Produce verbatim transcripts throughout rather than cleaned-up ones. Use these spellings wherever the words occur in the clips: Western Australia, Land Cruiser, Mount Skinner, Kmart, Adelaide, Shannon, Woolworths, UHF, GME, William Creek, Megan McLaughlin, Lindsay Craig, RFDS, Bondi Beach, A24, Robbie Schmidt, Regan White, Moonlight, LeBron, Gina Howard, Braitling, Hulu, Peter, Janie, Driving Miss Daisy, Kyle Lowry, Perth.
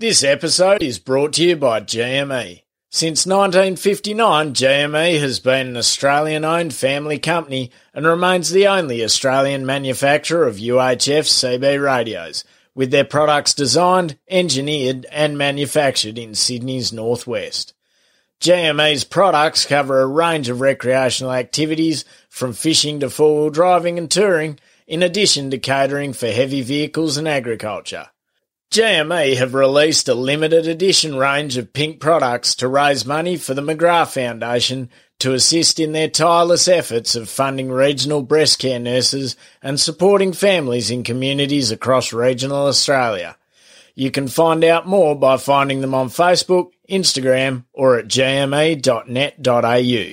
This episode is brought to you by G M E. Since nineteen fifty-nine, G M E has been an Australian-owned family company and remains the only Australian manufacturer of U H F C B radios, with their products designed, engineered and manufactured in Sydney's northwest. G M E's products cover a range of recreational activities, from fishing to four-wheel driving and touring, in addition to catering for heavy vehicles and agriculture. G M E have released a limited edition range of pink products to raise money for the McGrath Foundation to assist in their tireless efforts of funding regional breast care nurses and supporting families in communities across regional Australia. You can find out more by finding them on Facebook, Instagram or at g m e dot net dot a u.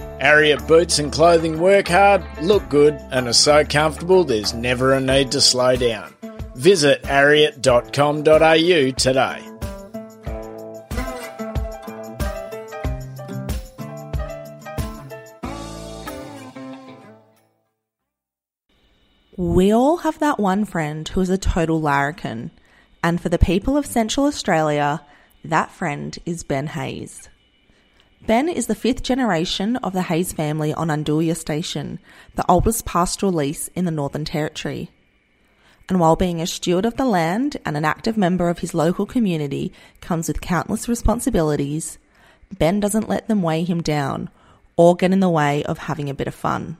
ARIAT boots and clothing work hard, look good, and are so comfortable there's never a need to slow down. Visit ariat dot com dot a u today. We all have that one friend who is a total larrikin, and for the people of Central Australia, that friend is Ben Hayes. Ben is the fifth generation of the Hayes family on Undoolya Station, the oldest pastoral lease in the Northern Territory. And while being a steward of the land and an active member of his local community comes with countless responsibilities, Ben doesn't let them weigh him down or get in the way of having a bit of fun.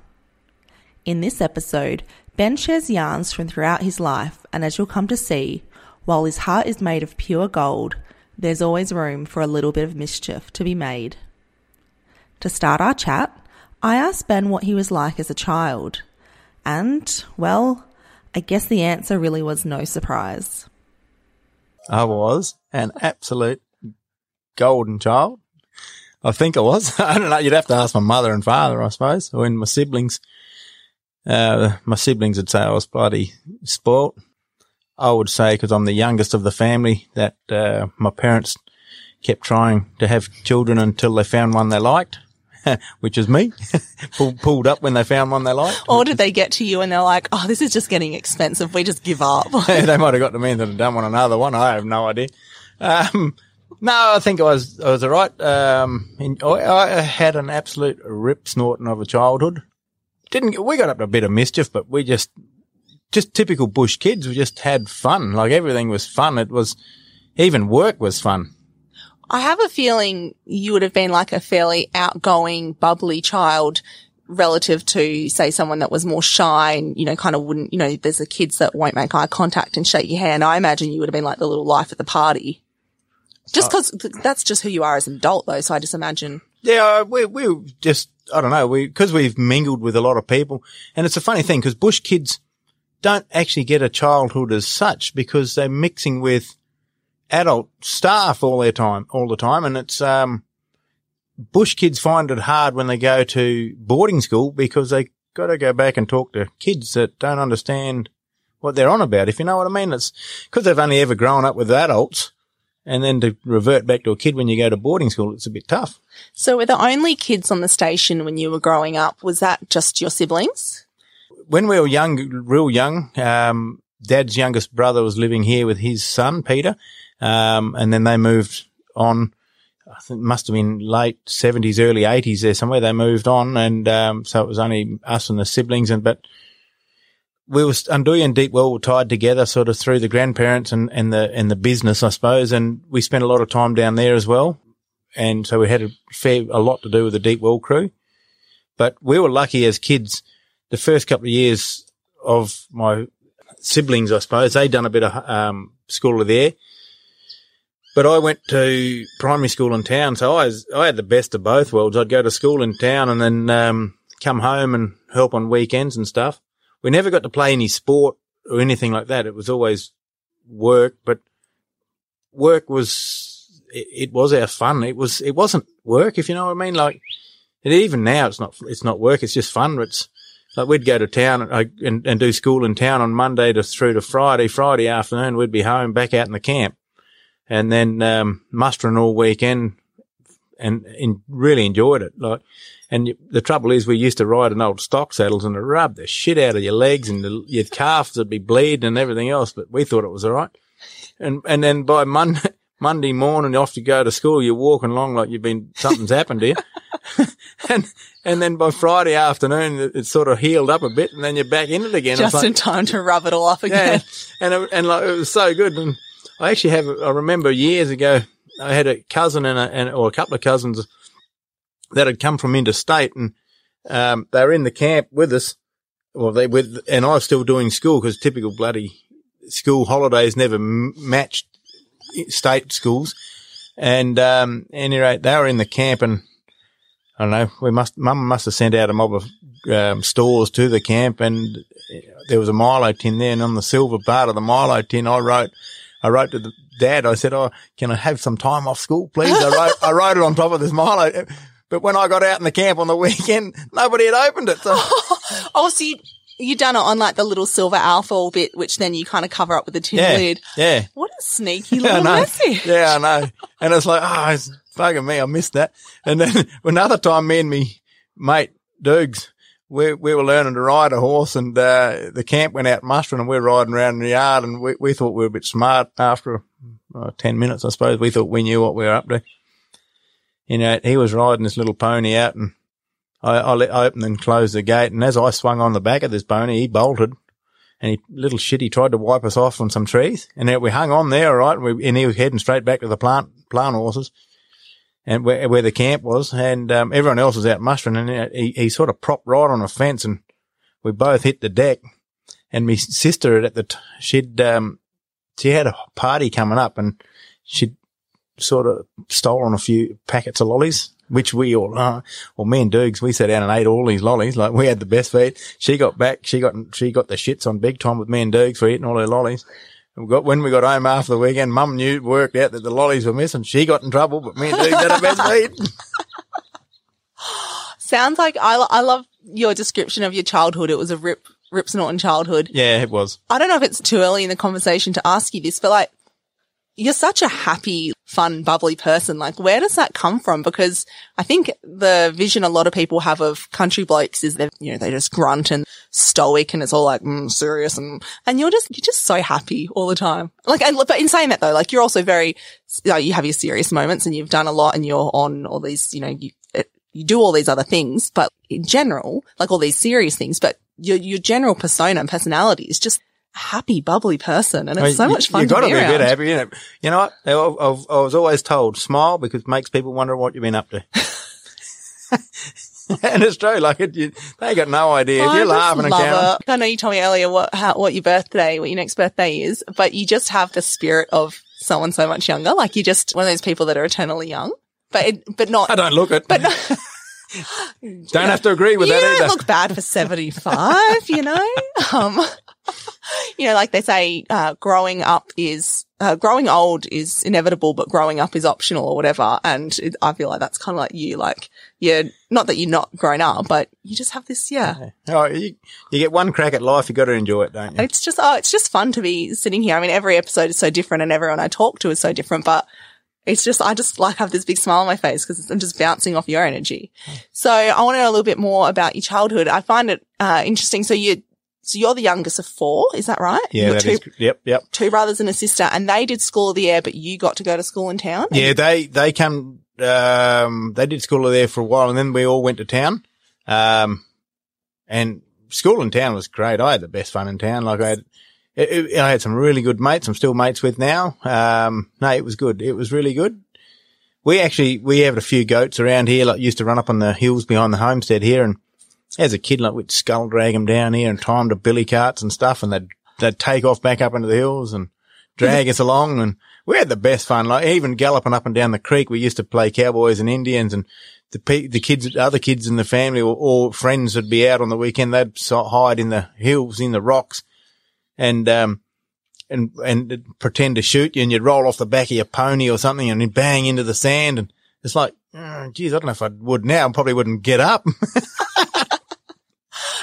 In this episode, Ben shares yarns from throughout his life, and as you'll come to see, while his heart is made of pure gold, there's always room for a little bit of mischief to be made. To start our chat, I asked Ben what he was like as a child, and, well, I guess the answer really was no surprise. I was an absolute golden child. I think I was. I don't know. You'd have to ask my mother and father, I suppose, or my siblings. Uh, my siblings would say I was bloody spoilt. I would say, because I'm the youngest of the family, that uh, my parents kept trying to have children until they found one they liked, which is me. Pull, pulled up when they found one they liked. Or did they get to you and they're like, oh, this is just getting expensive, we just give up? Yeah, they might have got to me and have done one another one. I have no idea. Um, no, I think I was I was all right. Um, and I, I had an absolute rip-snorting of a childhood. Didn't we got up to a bit of mischief, but we just just typical bush kids. We just had fun. Like, everything was fun. It was – even work was fun. I have a feeling you would have been like a fairly outgoing, bubbly child relative to, say, someone that was more shy and, you know, kind of wouldn't, you know, there's the kids that won't make eye contact and shake your hand. I imagine you would have been like the little life at the party. Just because uh, that's just who you are as an adult, though, so I just imagine. Yeah, we we just – I don't know, we because we've mingled with a lot of people. And it's a funny thing, because bush kids don't actually get a childhood as such, because they're mixing with adult staff all their time, all the time. And it's, um, bush kids find it hard when they go to boarding school, because they got to go back and talk to kids that don't understand what they're on about, if you know what I mean. It's because they've only ever grown up with adults, and then to revert back to a kid when you go to boarding school, it's a bit tough. So were the only kids on the station when you were growing up? Was that just your siblings? When we were young, real young, um, Dad's youngest brother was living here with his son, Peter. Um, and then they moved on. I think it must have been late seventies, early eighties there somewhere. They moved on, and um, so it was only us and the siblings. And but we were Undoolya and Deep Well were tied together, sort of through the grandparents and, and the and the business, I suppose. And we spent a lot of time down there as well, and so we had a fair a lot to do with the Deep Well crew. But we were lucky as kids. The first couple of years of my siblings, I suppose, they done a bit of um. schooler there. But I went to primary school in town, so I was, I had the best of both worlds. I'd go to school in town and then um, come home and help on weekends and stuff. We never got to play any sport or anything like that. It was always work, but work was it, it was our fun. It was it wasn't work, if you know what I mean. Like even now, it's not it's not work. It's just fun. It's like we'd go to town and, and, and do school in town on Monday to through to Friday. Friday afternoon, we'd be home back out in the camp. And then um, mustering all weekend, and, and really enjoyed it. Like, and you, the trouble is, we used to ride in old stock saddles, and it rubbed the shit out of your legs, and the, your calves would be bleeding and everything else. But we thought it was all right. And and then by Monday, Monday morning, off to go to school, you're walking along like you've been something's happened to you. and and then by Friday afternoon, it, it sort of healed up a bit, and then you're back in it again. Just it's in like, time to rub it all off again. Yeah, and it, and like it was so good. And, I actually have, I remember years ago, I had a cousin and a, and, or a couple of cousins that had come from interstate and, um, they were in the camp with us. Well, they with, and I was still doing school because typical bloody school holidays never m- matched state schools. And, um, anyway, they were in the camp and I don't know, we must, mum must have sent out a mob of, um, stores to the camp and there was a Milo tin there and on the silver part of the Milo tin, I wrote, I wrote to the dad. I said, "Oh, can I have some time off school, please?" I wrote, I wrote it on top of this Milo. But when I got out in the camp on the weekend, nobody had opened it. So. Oh, so you, you done it on like the little silver alfoil bit, which then you kind of cover up with the tin yeah, lid. Yeah. What a sneaky little yeah, message. Yeah, I know. And it's like, oh, it's fucking me. I missed that. And then another time, me and me mate, Doug's, We we were learning to ride a horse and, uh, the camp went out mustering and we were riding around in the yard and we, we thought we were a bit smart after uh, ten minutes, I suppose. We thought we knew what we were up to. You know, he was riding this little pony out and I, I, let, I opened and closed the gate and as I swung on the back of this pony, he bolted and he, little shit, he tried to wipe us off on some trees and we hung on there, right? And, we, and he was heading straight back to the plant, plant horses. And where, where the camp was, and um, everyone else was out mustering, and he, he sort of propped right on a fence, and we both hit the deck. And my sister at the t- she'd um, she had a party coming up, and she'd sort of stolen a few packets of lollies, which we all, uh, well, me and Dukes, we sat down and ate all these lollies, like we had the best feed. She got back, she got she got the shits on big time with me and Dukes for eating all her lollies. We got, when we got home after the weekend, Mum knew, worked out that the lollies were missing. She got in trouble, but me and Duke had a best meet. Sounds like I, I love your description of your childhood. It was a rip, rip snorting childhood. Yeah, it was. I don't know if it's too early in the conversation to ask you this, but like, you're such a happy, fun, bubbly person. Like, where does that come from? Because I think the vision a lot of people have of country blokes is they, you know, they just grunt and stoic, and it's all like mm, serious, and and you're just you're just so happy all the time. Like, and but in saying that though, like you're also very, you know, you have your serious moments, and you've done a lot, and you're on all these, you know, you you do all these other things, but in general, like all these serious things, but your your general persona and personality is just. Happy, bubbly person, and it's so much fun. You've got to be a bit happy, you know. You know what? I, I, I was always told, smile because it makes people wonder what you've been up to. And it's true, like it, you, they got no idea. I if you're laughing and counting. I know you told me earlier what how, what your birthday, what your next birthday is, but you just have the spirit of someone so much younger. Like you're just one of those people that are eternally young, but it, but not. I don't look it. But not, don't yeah. have to agree with you that either. You don't look bad for seventy-five, you know. Um, you know, like they say, uh, growing up is uh, growing old is inevitable, but growing up is optional or whatever. And it, I feel like that's kind of like you, like you're not that you're not grown up, but you just have this, yeah. Oh, you, you get one crack at life, you got to enjoy it, don't you? It's just, oh, it's just fun to be sitting here. I mean, every episode is so different, and everyone I talk to is so different, but. It's just, I just like have this big smile on my face because I'm just bouncing off your energy. So I want to know a little bit more about your childhood. I find it, uh, interesting. So you, so you're the youngest of four. Is that right? Yeah. That two, is, yep. Yep. Two brothers and a sister and they did school of the air, but you got to go to school in town. Yeah. They, they come, um, they did school of the air for a while and then we all went to town. Um, and school in town was great. I had the best fun in town. Like I had, It, it, I had some really good mates. I'm still mates with now. Um, no, it was good. It was really good. We actually, we had a few goats around here, like used to run up on the hills behind the homestead here. And as a kid, like we'd skull drag them down here and tie them to billy carts and stuff. And they'd, they'd take off back up into the hills and drag us along, and we had the best fun. Like even galloping up and down the creek, we used to play cowboys and Indians, and the pe- the kids, other kids in the family or, or friends would be out on the weekend. They'd hide in the hills, in the rocks, and um and and pretend to shoot you, and you'd roll off the back of your pony or something, and you'd bang into the sand, and it's like, oh, geez, I don't know if I would now. I probably wouldn't get up.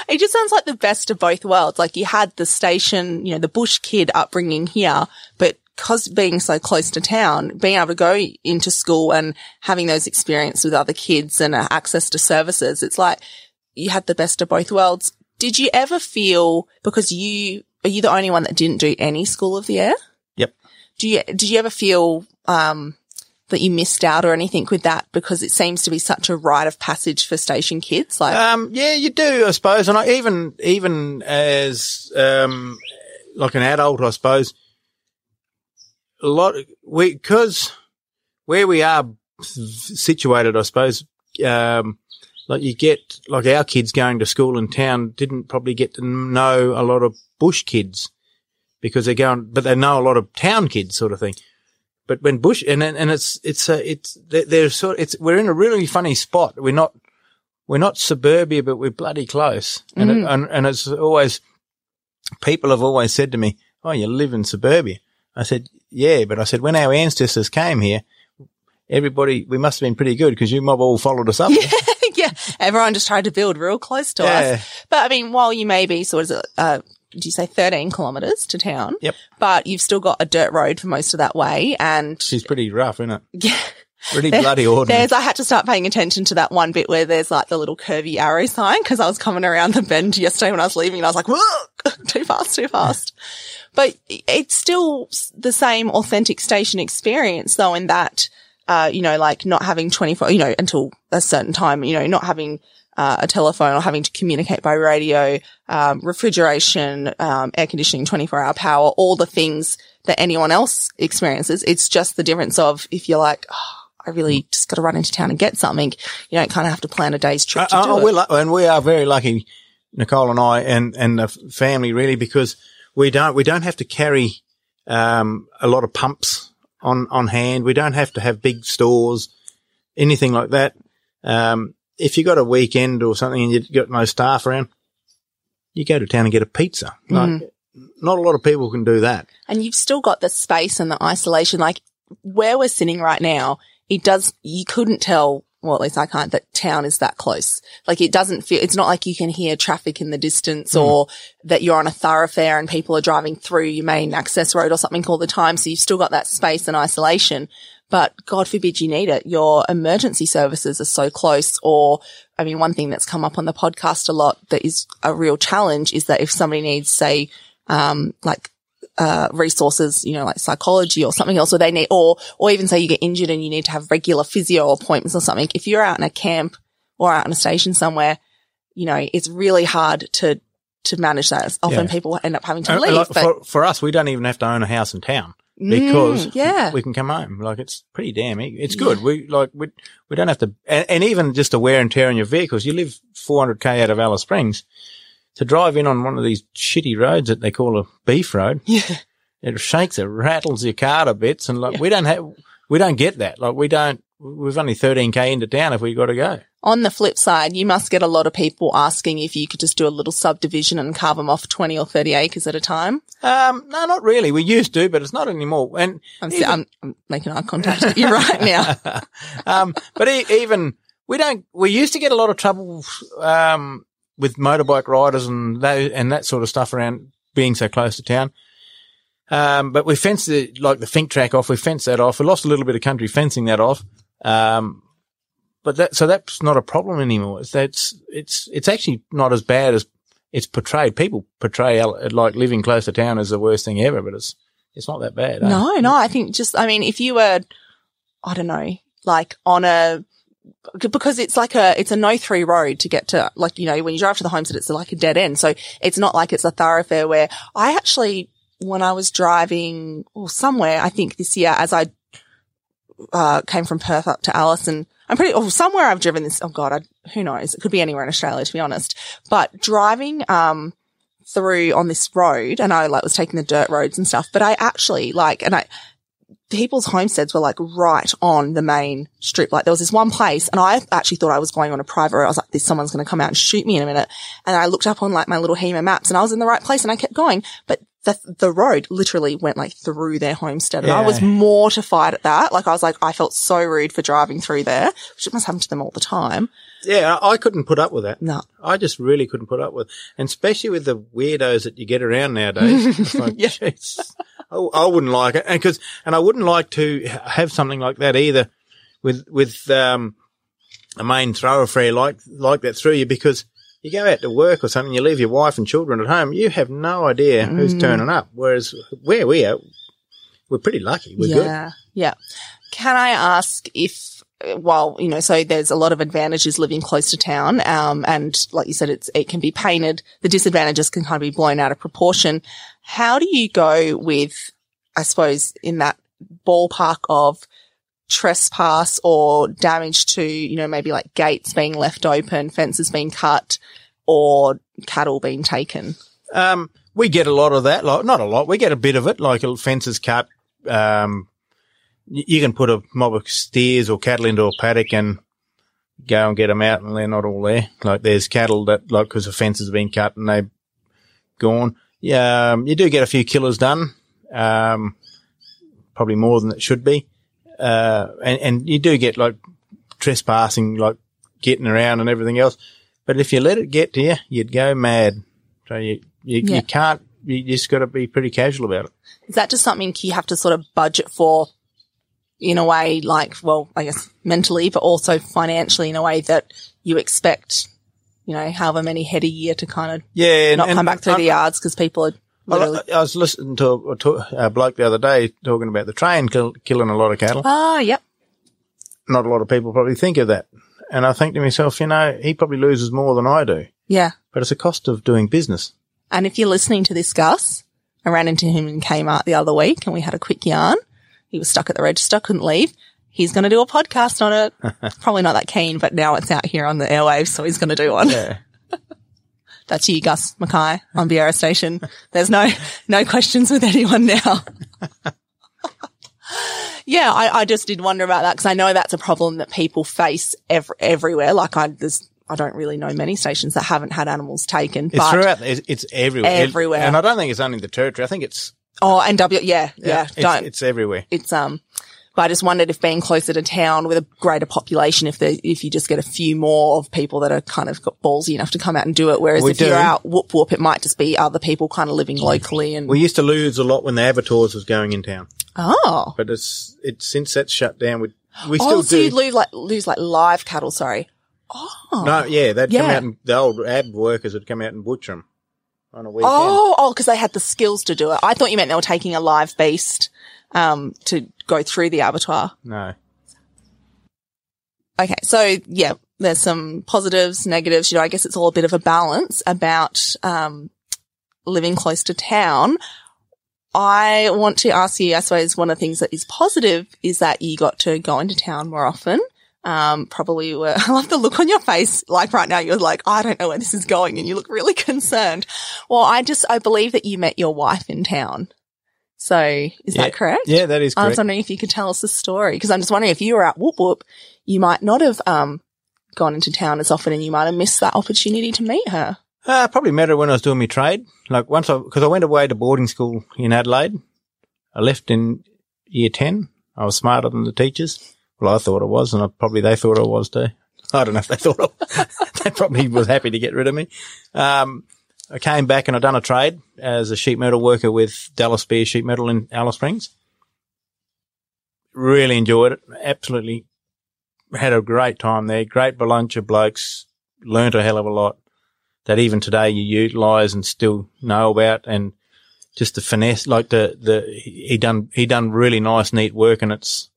It just sounds like the best of both worlds. Like you had the station, you know, the bush kid upbringing here, but because being so close to town, being able to go into school and having those experiences with other kids and access to services, it's like you had the best of both worlds. Did you ever feel, because you, are you the only one that didn't do any School of the Air? Yep. Do you, did you ever feel, um, that you missed out or anything with that, because it seems to be such a rite of passage for station kids? Like, um, yeah, you do, I suppose. And I, even, even as, um, like an adult, I suppose, a lot, we, cause where we are situated, I suppose, um, like you get, like our kids going to school in town didn't probably get to know a lot of bush kids because they're going, but they know a lot of town kids sort of thing. But when bush and and it's it's a, it's there's sort of, it's we're in a really funny spot. We're not we're not suburbia, but we're bloody close. And mm. it, and and it's always, people have always said to me, "Oh, you live in suburbia." I said, "Yeah," but I said, "When our ancestors came here, everybody we must have been pretty good because you mob all followed us up." Yeah, yeah, everyone just tried to build real close to yeah. us. But I mean, while you may be sort of. Uh, Did you say thirteen kilometres to town? Yep. But you've still got a dirt road for most of that way, and she's pretty rough, isn't it? Yeah. Pretty there, bloody ordinary. There's, I had to start paying attention to that one bit where there's like the little curvy arrow sign, because I was coming around the bend yesterday when I was leaving and I was like, whoa, too fast, too fast. But it's still the same authentic station experience, though, in that, uh, you know, like not having twenty-four, you know, until a certain time, you know, not having Uh, a telephone or having to communicate by radio, um, refrigeration, um, air conditioning, twenty-four hour power, all the things that anyone else experiences. It's just the difference of if you're like, oh, I really just got to run into town and get something, you don't kind of have to plan a day's trip to uh, do oh, it. We're lu- and we are very lucky, Nicole and I and, and the family really, because we don't, we don't have to carry, um, a lot of pumps on, on hand. We don't have to have big stores, anything like that. Um, If you got a weekend or something and you've got no staff around, you go to town and get a pizza. Like, mm. Not a lot of people can do that. And you've still got the space and the isolation. Like where we're sitting right now, it does – you couldn't tell, well, at least I can't, that town is that close. Like it doesn't feel – it's not like you can hear traffic in the distance mm. or that you're on a thoroughfare and people are driving through your main access road or something all the time. So you've still got that space and isolation. But God forbid you need it. Your emergency services are so close. Or, I mean, one thing that's come up on the podcast a lot that is a real challenge is that if somebody needs, say, um, like, uh, resources, you know, like psychology or something else, or they need, or, or even say you get injured and you need to have regular physio appointments or something. If you're out in a camp or out in a station somewhere, you know, it's really hard to, to manage that. Often yeah. people end up having to leave. Like, but- for, for us, we don't even have to own a house in town. Because mm, yeah. we can come home. Like it's pretty damn, it's good. Yeah. We like, we, we don't have to, and, and even just the wear and tear on your vehicles. You live four hundred k out of Alice Springs to drive in on one of these shitty roads that they call a beef road. Yeah. It shakes, it rattles your car to bits. And like, yeah. we don't have, we don't get that. Like we don't, we've only thirteen k into town if we got to go. On the flip side, you must get a lot of people asking if you could just do a little subdivision and carve them off twenty or thirty acres at a time. Um, no, not really. We used to, but it's not anymore. And I'm, even, I'm, I'm making eye contact with you right now. um, but e- even we don't. We used to get a lot of trouble um, with motorbike riders and that, and that sort of stuff around being so close to town. Um, but we fenced the, like the Finke track off. We fenced that off. We lost a little bit of country fencing that off. Um, But that, so that's not a problem anymore. It's, that's, it's, it's actually not as bad as it's portrayed. People portray like living close to town is the worst thing ever, but it's, it's not that bad. No, eh? no, I think just, I mean, if you were, I don't know, like on a, because it's like a, it's a no three road to get to, like, you know, when you drive to the homestead, it's like a dead end. So it's not like it's a thoroughfare where I actually, when I was driving or somewhere, I think this year as I, uh, came from Perth up to Alice and, I'm pretty, oh, somewhere I've driven this, oh God, I, who knows? It could be anywhere in Australia, to be honest. But driving, um, through on this road and I like was taking the dirt roads and stuff, but I actually like, and I, people's homesteads were like right on the main strip. Like there was this one place and I actually thought I was going on a private road. I was like, this, someone's going to come out and shoot me in a minute. And I looked up on like my little HEMA maps and I was in the right place and I kept going, but the, the road literally went like through their homestead. And yeah. I was mortified at that. Like I was like, I felt so rude for driving through there, which it must happen to them all the time. Yeah, I couldn't put up with that. No. I just really couldn't put up with, and especially with the weirdos that you get around nowadays. It's like, yeah. Jeez, I, I wouldn't like it. And cause, and I wouldn't like to have something like that either with, with, um, a main thoroughfare like, like that through you, because you go out to work or something, you leave your wife and children at home, you have no idea mm. who's turning up. Whereas where we are, we're pretty lucky. We're yeah. good. Yeah. Yeah. Can I ask if, well, you know, so there's a lot of advantages living close to town. Um, and like you said, it's, it can be painted. The disadvantages can kind of be blown out of proportion. How do you go with, I suppose, in that ballpark of trespass or damage to, you know, maybe like gates being left open, fences being cut or cattle being taken? Um, we get a lot of that. Like, not a lot. We get a bit of it, like fences cut, um, you can put a mob of steers or cattle into a paddock and go and get them out and they're not all there. Like there's cattle that, like, because the fence has been cut and they've gone. Yeah, um, you do get a few killers done, um, probably more than it should be. Uh, and, and you do get like trespassing, like getting around and everything else. But if you let it get to you, you'd go mad. So you, you, yeah. you can't, you just got to be pretty casual about it. Is that just something you have to sort of budget for? In a way, like, well, I guess mentally, but also financially in a way that you expect, you know, however many head a year to kind of yeah, and, not and come back through I'm, the yards because people are literally... I was listening to a, a bloke the other day talking about the train kill, killing a lot of cattle. Ah, yep. Not a lot of people probably think of that. And I think to myself, you know, he probably loses more than I do. Yeah. But it's a cost of doing business. And if you're listening to this, Gus, I ran into him in Kmart the other week and we had a quick yarn. He was stuck at the register, couldn't leave. He's going to do a podcast on it. Probably not that keen, but now it's out here on the airwaves, so he's going to do one. Yeah. That's you, Gus Mackay, on Biera Station. There's no no questions with anyone now. Yeah, I, I just did wonder about that because I know that's a problem that people face ev- everywhere. Like I there's, I don't really know many stations that haven't had animals taken. It's but throughout. It's, it's everywhere. Everywhere. It, and I don't think it's only the territory. I think it's... Oh, and W, yeah, yeah, yeah don't. It's, it's everywhere. It's, um, but I just wondered if being closer to town with a greater population, if there, if you just get a few more of people that are kind of got ballsy enough to come out and do it. Whereas we if do. You're out whoop whoop, it might just be other people kind of living locally. And we used to lose a lot when the abattoirs was going in town. Oh. But it's, it's since that's shut down, we, we still oh, so do. You lose like, lose like live cattle, sorry. Oh. No, yeah, they'd yeah. come out and the old ab workers would come out and butcher them. On a weekend. Oh, oh, because they had the skills to do it. I thought you meant they were taking a live beast um, to go through the abattoir. No. Okay, so yeah, there's some positives, negatives. You know, I guess it's all a bit of a balance about um, living close to town. I want to ask you, I suppose, one of the things that is positive is that you got to go into town more often. Um, probably were, I love the look on your face. Like right now, you're like, I don't know where this is going. And you look really concerned. Well, I just, I believe that you met your wife in town. So is yeah. that correct? Yeah, that is correct. I was wondering if you could tell us the story. Cause I'm just wondering if you were out whoop whoop, you might not have, um, gone into town as often and you might have missed that opportunity to meet her. Uh, I probably met her when I was doing my trade. Like once I, cause I went away to boarding school in Adelaide. I left in year ten. I was smarter than the teachers. Well, I thought I was, and I, probably they thought I was too. I don't know if they thought I was. They probably was happy to get rid of me. Um, I came back and I'd done a trade as a sheet metal worker with Dallas Spear Sheet Metal in Alice Springs. Really enjoyed it. Absolutely had a great time there. Great bunch of blokes. Learnt a hell of a lot that even today you utilise and still know about. And just the finesse, like the the he done he done really nice, neat work, and it's.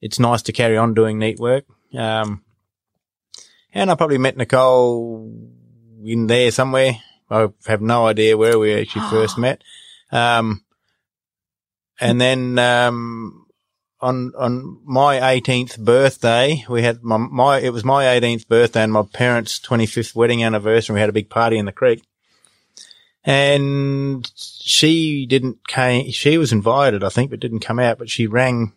It's nice to carry on doing neat work. Um, and I probably met Nicole in there somewhere. I have no idea where we actually first met. Um, and then, um, on, on my eighteenth birthday, we had my, my, it was my eighteenth birthday and my parents' twenty-fifth wedding anniversary. We had a big party in the creek. And she didn't came, she was invited, I think, but didn't come out, but she rang.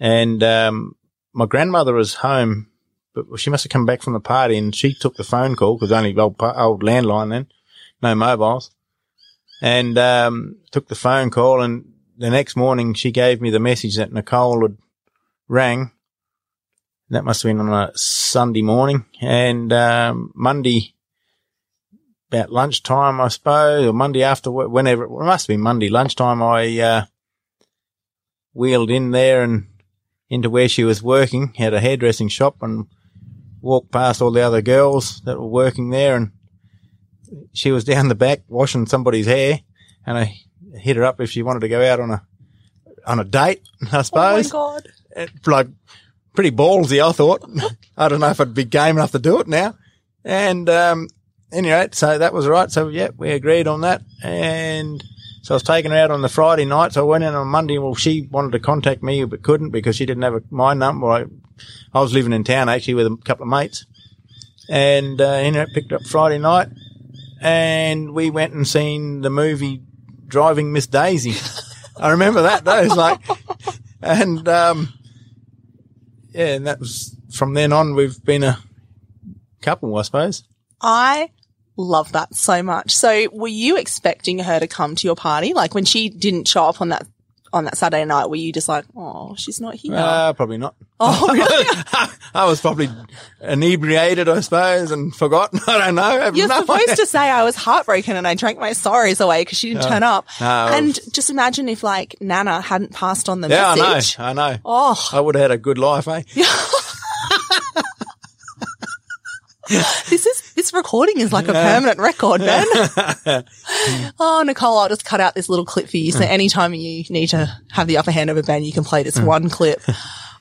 And, um, my grandmother was home, but she must have come back from the party, and she took the phone call because only old, old landline then, no mobiles, and, um, took the phone call. And the next morning she gave me the message that Nicole had rang. That must have been on a Sunday morning. And, um, Monday, about lunchtime, I suppose, or Monday after, whenever, it must have been Monday lunchtime, I, uh, wheeled in there and into where she was working at a hairdressing shop, and walked past all the other girls that were working there, and she was down the back washing somebody's hair, and I hit her up if she wanted to go out on a on a date, I suppose. Oh, my God. Like, pretty ballsy, I thought. I don't know if I'd be game enough to do it now. And um, anyway, so that was right. So, yeah, we agreed on that. And so I was taking her out on the Friday night. So I went in on Monday. Well, she wanted to contact me but couldn't because she didn't have a, my number. I, I was living in town, actually, with a couple of mates. And uh, you know, picked up Friday night, and we went and seen the movie Driving Miss Daisy. I remember that, though. It's like, and, um, yeah, and that was from then on we've been a couple, I suppose. I love that so much. So were you expecting her to come to your party? Like, when she didn't show up on that on that Saturday night, were you just like, oh, she's not here? Uh, probably not. Oh, really? I was probably inebriated, I suppose, and forgotten. I don't know. You're no supposed idea. to say I was heartbroken and I drank my sorries away because she didn't uh, turn up. Uh, and was... just imagine if, like, Nana hadn't passed on the yeah, message. Yeah, I know. I know. Oh. I would have had a good life, eh? This is this recording is like a permanent record, Ben. Oh, Nicole, I'll just cut out this little clip for you. So anytime you need to have the upper hand over Ben, you can play this one clip.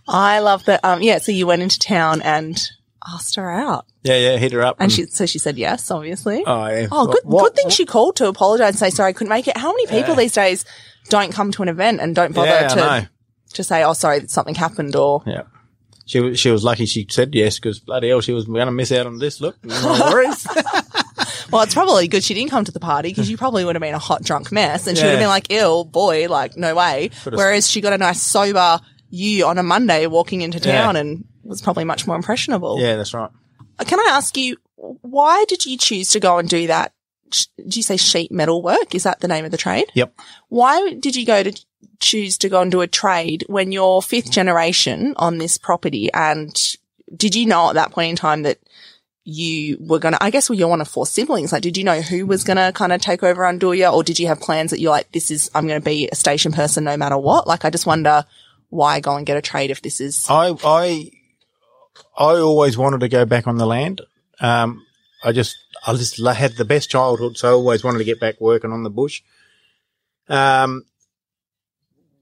I love that. Um, yeah. So you went into town and asked her out. Yeah, yeah. Hit her up, and, and she so she said yes, obviously. Oh, yeah. Oh, good. What? Good thing she called to apologise and say sorry, I couldn't make it. How many people yeah. these days don't come to an event and don't bother yeah, to to say, oh, sorry, something happened, or yeah. She was, she was lucky she said yes, because bloody hell, she was going to miss out on this. Look, no worries. Well, it's probably good she didn't come to the party, because you probably would have been a hot, drunk mess, and yeah. she would have been like, ew, boy, like, no way. Could've Whereas she got a nice, sober you on a Monday walking into town yeah. and was probably much more impressionable. Yeah, that's right. Can I ask you, why did you choose to go and do that? Did you say sheet metal work? Is that the name of the trade? Yep. Why did you go to choose to go and do a trade when you're fifth generation on this property? And did you know at that point in time that you were going to, I guess, well, you're one of four siblings. Like, did you know who was going to kind of take over Undoolya, or did you have plans that you're like, this is, I'm going to be a station person no matter what? Like, I just wonder why go and get a trade if this is. I, I, I always wanted to go back on the land. Um, I just, I just had the best childhood, so I always wanted to get back working on the bush. Um,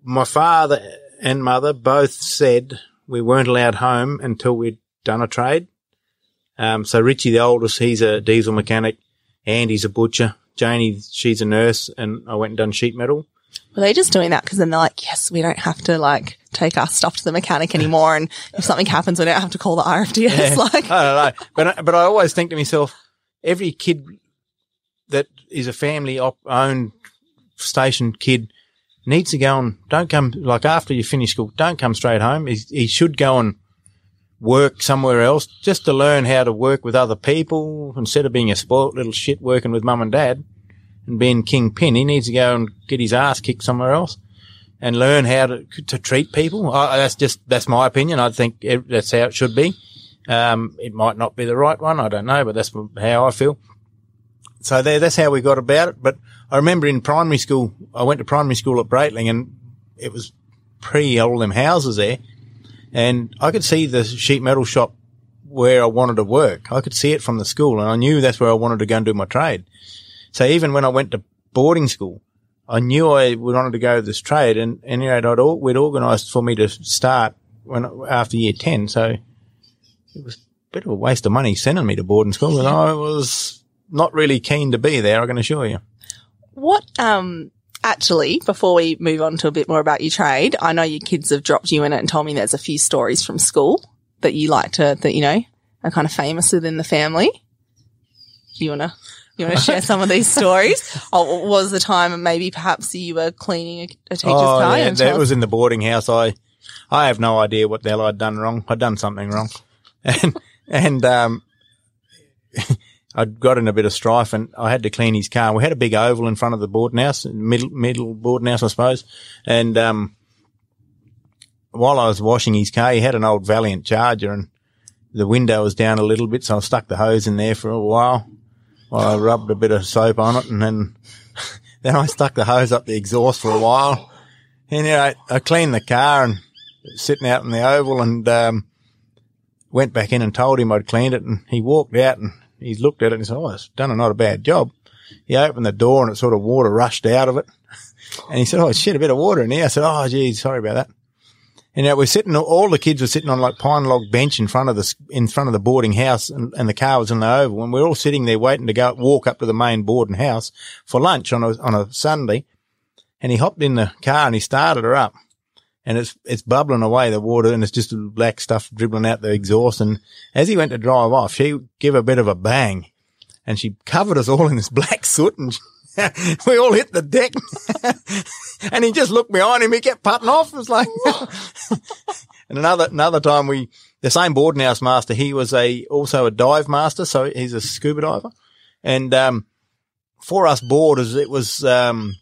my father and mother both said we weren't allowed home until we'd done a trade. Um, so Richie, the oldest, he's a diesel mechanic. Andy's a butcher. Janie, she's a nurse, and I went and done sheet metal. Were they just doing that because then they're like, yes, we don't have to, like, take our stuff to the mechanic anymore, and if something happens, we don't have to call the R F D S? Yeah, like, I don't know. But, but I always think to myself, every kid that is a family-owned station kid needs to go and don't come, like, after you finish school, don't come straight home. He, he should go and work somewhere else just to learn how to work with other people instead of being a spoilt little shit working with mum and dad and being kingpin. He needs to go and get his ass kicked somewhere else and learn how to to treat people. I, that's just that's my opinion. I think it, that's how it should be. Um, it might not be the right one. I don't know, but that's how I feel. So there, that's how we got about it. But I remember in primary school, I went to primary school at Braitling, and it was pre all them houses there, and I could see the sheet metal shop where I wanted to work. I could see it from the school, and I knew that's where I wanted to go and do my trade. So even when I went to boarding school, I knew I wanted to go to this trade, and anyway, I'd all, we'd organised for me to start when after year ten. So it was a bit of a waste of money sending me to boarding school, and I was not really keen to be there, I can assure you. What, um, actually, before we move on to a bit more about your trade, I know your kids have dropped you in it and told me there's a few stories from school that you like to, that, you know, are kind of famous within the family. Do you want to? you want to share some of these stories? Or was the time maybe perhaps you were cleaning a, a teacher's oh, car? Yeah, that was in the boarding house. I I have no idea what the hell I'd done wrong. I'd done something wrong. And, and um, I got in a bit of strife and I had to clean his car. We had a big oval in front of the boarding house, middle, middle boarding house, I suppose. And um, while I was washing his car, he had an old Valiant Charger and the window was down a little bit, so I stuck the hose in there for a while. I rubbed a bit of soap on it and then then I stuck the hose up the exhaust for a while. And, you know, I, I cleaned the car and sitting out in the oval and um, went back in and told him I'd cleaned it, and he walked out and he looked at it and said, "Oh, it's done a not a bad job." He opened the door and it sort of water rushed out of it. And he said, "Oh, shit, a bit of water in here." I said, "Oh, geez, sorry about that." And now we're sitting, all the kids were sitting on like pine log bench in front of the, in front of the boarding house, and, and the car was in the oval, and we're all sitting there waiting to go walk up to the main boarding house for lunch on a, on a Sunday. And he hopped in the car and he started her up, and it's, it's bubbling away, the water, and it's just black stuff dribbling out the exhaust. And as he went to drive off, she gave a bit of a bang and she covered us all in this black soot, and we all hit the deck. And he just looked behind him. He kept putting off. It was like, and another, another time we, the same boarding house master, he was a, also a dive master. So he's a scuba diver. And, um, for us boarders, it was, um,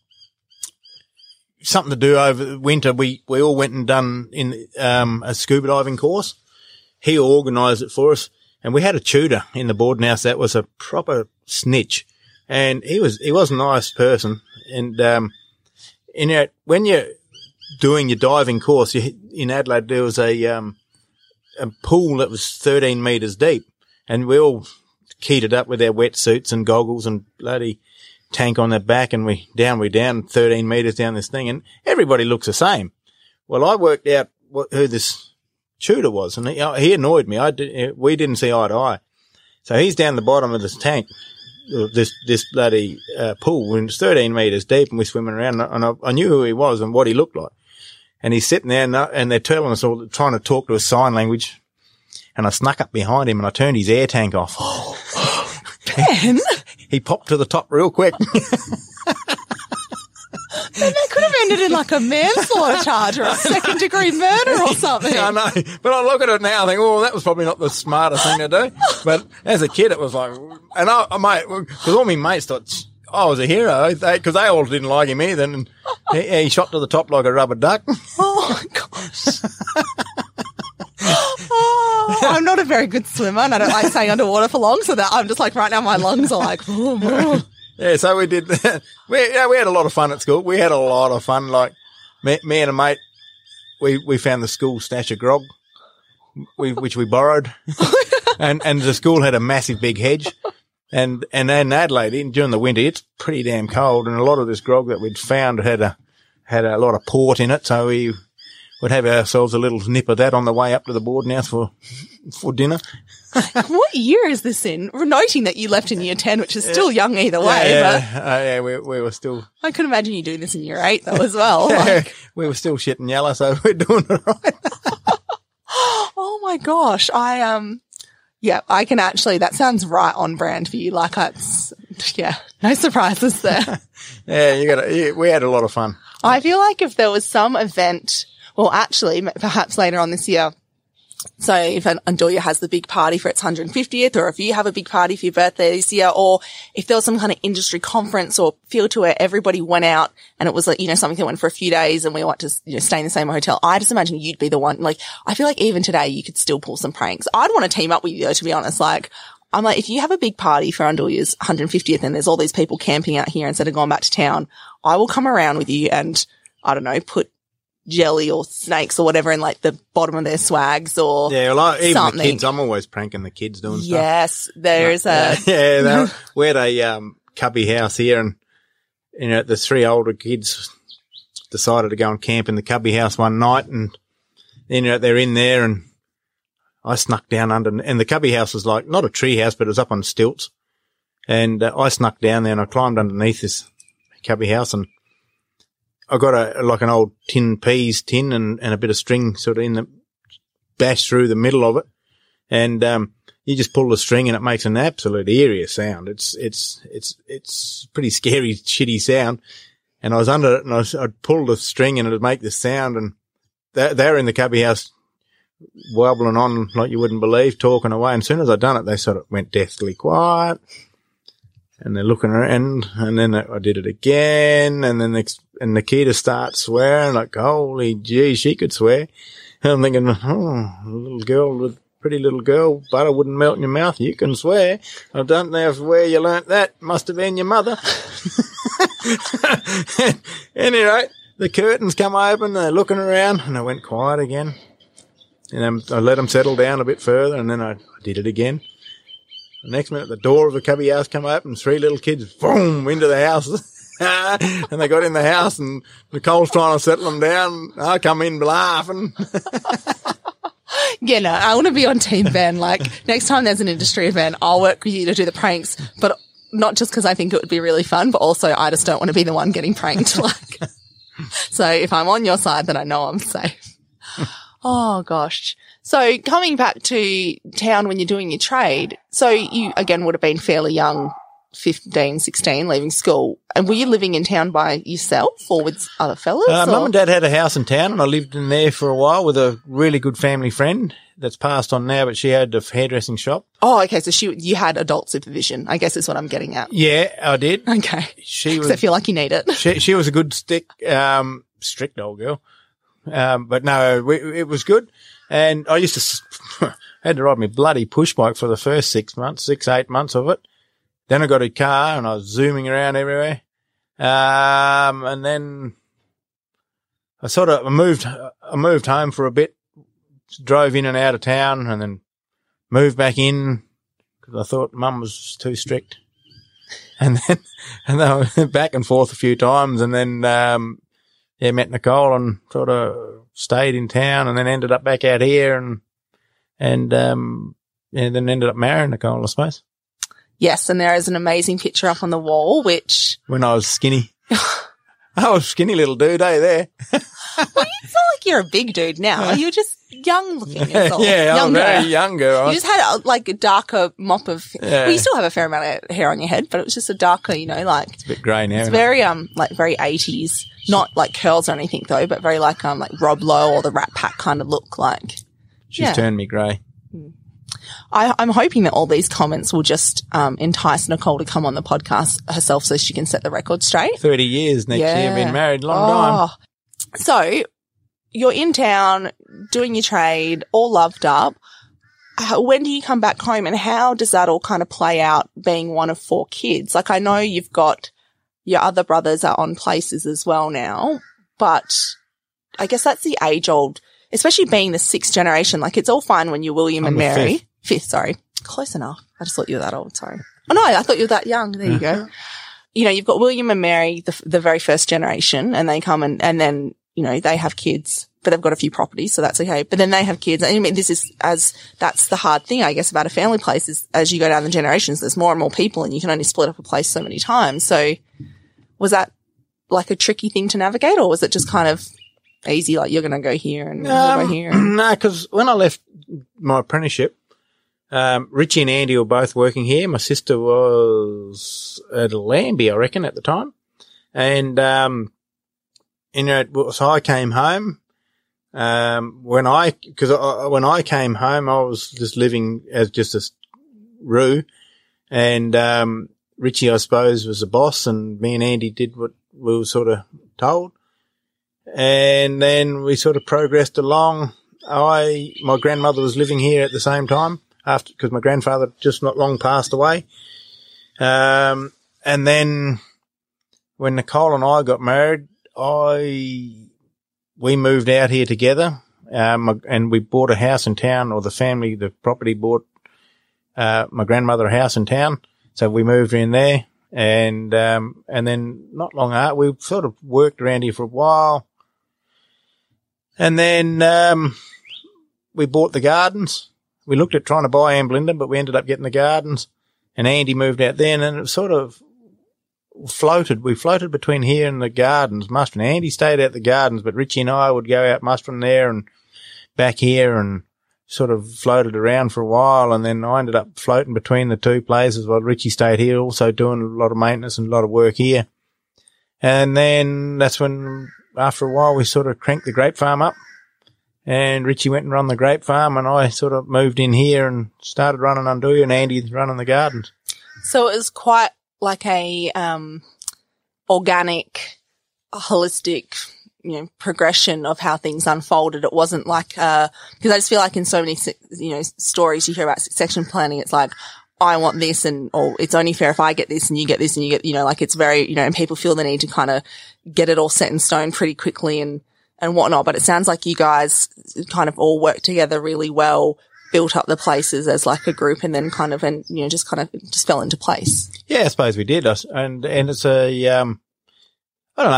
something to do over winter. We, we all went and done in, um, a scuba diving course. He organized it for us. And we had a tutor in the boarding house that was a proper snitch. And he was, he was a nice person. And, um, you know, when you're doing your diving course, you, in Adelaide, there was a, um, a pool that was thirteen meters deep. And we all keyed up with our wetsuits and goggles and bloody tank on their back. And we down, we down thirteen meters down this thing. And everybody looks the same. Well, I worked out what, who this tutor was. And he, he annoyed me. I did, we didn't see eye to eye. So he's down the bottom of this tank. This, this bloody, uh, pool, and it's thirteen meters deep, and we're swimming around, and I, I knew who he was and what he looked like. And he's sitting there, and, I, and they're telling us all, trying to talk to us sign language. And I snuck up behind him and I turned his air tank off. Oh, Ben. He popped to the top real quick. And that could have ended in like a manslaughter charge or a second degree murder or something. I know. But I look at it now and think, oh, that was probably not the smartest thing to do. But as a kid, it was like, and I, I mate, because all my mates thought I was a hero, because they, they all didn't like him either. And he, he shot to the top like a rubber duck. Oh, my gosh. Oh, I'm not a very good swimmer and I don't like staying underwater for long, so that I'm just like, right now my lungs are like, oh, oh. Yeah, so we did that. We, you know, we had a lot of fun at school. We had a lot of fun. Like, me, me and a mate, we, we found the school stash of grog, we, which we borrowed. and, and the school had a massive big hedge. And, and in Adelaide, in, during the winter, it's pretty damn cold. And a lot of this grog that we'd found had a, had a lot of port in it. So we would have ourselves a little nip of that on the way up to the boarding house for, for dinner. What year is this in? We're noting that you left in year ten, which is still young either way. Yeah, yeah, but uh, yeah we, we were still. I could imagine you doing this in year eight, though, as well. Yeah, like. We were still shit and yellow, so we're doing it right. Oh, my gosh. I, um, yeah, I can actually, that sounds right on brand for you. Like, that's, yeah, no surprises there. Yeah, you got to, we had a lot of fun. I feel like if there was some event, well, actually, perhaps later on this year, so if Undoolya has the big party for its one hundred fiftieth, or if you have a big party for your birthday this year, or if there was some kind of industry conference or field to where everybody went out and it was like, you know, something that went for a few days and we want to, you know, stay in the same hotel, I just imagine you'd be the one. Like, I feel like even today you could still pull some pranks. I'd want to team up with you, though, to be honest. Like, I'm like, if you have a big party for Undoolya's one hundred fiftieth and there's all these people camping out here instead of going back to town, I will come around with you and, I don't know, put jelly or snakes or whatever in like the bottom of their swags or yeah, well, I, even something. The kids, I'm always pranking the kids doing yes, stuff. Yes, there's no, a yeah. yeah we had a um, cubby house here, and you know the three older kids decided to go and camp in the cubby house one night, and you know they're in there, and I snuck down under, and the cubby house was like not a tree house, but it was up on stilts, and uh, I snuck down there and I climbed underneath this cubby house and. I got a, like an old tin peas tin and, and a bit of string sort of in the, bashed through the middle of it. And, um, you just pull the string and it makes an absolute eerie sound. It's, it's, it's, it's pretty scary, shitty sound. And I was under it and I, I'd pull the string and it'd make this sound, and they, they were in the cubby house wobbling on like you wouldn't believe, talking away. And as soon as I'd done it, they sort of went deathly quiet. And they're looking around, and then I did it again, and then the, and Nikita starts swearing, like, holy gee, she could swear. And I'm thinking, oh, a little girl, with pretty little girl, butter wouldn't melt in your mouth, you can swear. I don't know where you learnt that, must have been your mother. Anyway, the curtains come open, they're looking around, and I went quiet again. And I let them settle down a bit further, and then I did it again. The next minute, the door of the cubby house come open, three little kids, boom, into the house. And they got in the house, and Nicole's trying to settle them down. I come in laughing. Yeah, no, I want to be on Team Ben. Like, next time there's an industry event, I'll work with you to do the pranks, but not just because I think it would be really fun, but also I just don't want to be the one getting pranked. Like, so if I'm on your side, then I know I'm safe. Oh, gosh. So coming back to town when you're doing your trade, so you, again, would have been fairly young, fifteen, sixteen, leaving school. And were you living in town by yourself or with other fellas? Uh, Mum and Dad had a house in town, and I lived in there for a while with a really good family friend that's passed on now, but she had a hairdressing shop. Oh, okay. So she, you had adult supervision, I guess is what I'm getting at. Yeah, I did. Okay. She was, I feel like you need it. She, she was a good stick, um, strict old girl. Um, but no, we, it was good. And I used to, had to ride my bloody push bike for the first six months, six, eight months of it. Then I got a car and I was zooming around everywhere. Um, and then I sort of moved, I moved home for a bit, drove in and out of town, and then moved back in because I thought Mum was too strict. And then, and then I went back and forth a few times, and then, um, yeah, met Nicole and sort of stayed in town, and then ended up back out here, and and um and then ended up marrying Nicole, I suppose. Yes, and there is an amazing picture up on the wall, which when I was skinny, I was skinny little dude, eh? There. Well, you feel like you're a big dude now. You're just young looking. Yeah, yeah, younger. I'm very younger. I was... You just had like a darker mop of. Yeah. Well, you still have a fair amount of hair on your head, but it was just a darker, you know, like it's a bit grey now. It's very it? um like very eighties. Not like curls or anything though, but very like um like Rob Lowe or the Rat Pack kind of look. Like she's yeah. turned me grey. I, I'm hoping that all these comments will just um entice Nicole to come on the podcast herself, so she can set the record straight. Thirty years next yeah. year, been married long oh. time. So you're in town doing your trade, all loved up. When do you come back home, and how does that all kind of play out? Being one of four kids, like I know you've got. Your other brothers are on places as well now, but I guess that's the age-old, especially being the sixth generation. Like, it's all fine when you're William I'm and Mary. Fifth. fifth, sorry. Close enough. I just thought you were that old, sorry. Oh, no, I thought you were that young. There you go. You know, you've got William and Mary, the, the very first generation, and they come and, and then, you know, they have kids, but they've got a few properties, so that's okay. But then they have kids. I mean, this is as – that's the hard thing, I guess, about a family place is as you go down the generations, there's more and more people, and you can only split up a place so many times. So – was that like a tricky thing to navigate, or was it just kind of easy, like you're going to go here and um, go here? And- no, because when I left my apprenticeship, um, Richie and Andy were both working here. My sister was at Lambie, I reckon, at the time. And, um, you know, so I came home. Um, when I, because I, when I came home, I was just living as just a roo, and, um, Richie, I suppose, was the boss, and me and Andy did what we were sort of told. And then we sort of progressed along. I, my grandmother was living here at the same time after, because my grandfather just not long passed away. Um, and then when Nicole and I got married, I, we moved out here together. Um, and we bought a house in town, or the family, the property bought, uh, my grandmother a house in town. So we moved in there, and um, and then not long after, we sort of worked around here for a while. And then um, we bought the gardens. We looked at trying to buy Amblinda, but we ended up getting the gardens. And Andy moved out there, and then it sort of floated. We floated between here and the gardens, mustering. Andy stayed out the gardens, but Richie and I would go out mustering there and back here and sort of floated around for a while, and then I ended up floating between the two places while Richie stayed here, also doing a lot of maintenance and a lot of work here. And then that's when, after a while, we sort of cranked the grape farm up, and Richie went and run the grape farm, and I sort of moved in here and started running Undoolya, and Andy's running the gardens. So it was quite like a um, organic, holistic, you know, progression of how things unfolded. It wasn't like, uh, because I just feel like in so many, you know, stories you hear about succession planning, it's like, I want this, and, or it's only fair if I get this and you get this and you get, you know, like it's very, you know, and people feel the need to kind of get it all set in stone pretty quickly and, and whatnot. But it sounds like you guys kind of all worked together really well, built up the places as like a group, and then kind of, and, you know, just kind of just fell into place. Yeah, I suppose we did. And, and it's a, um, I don't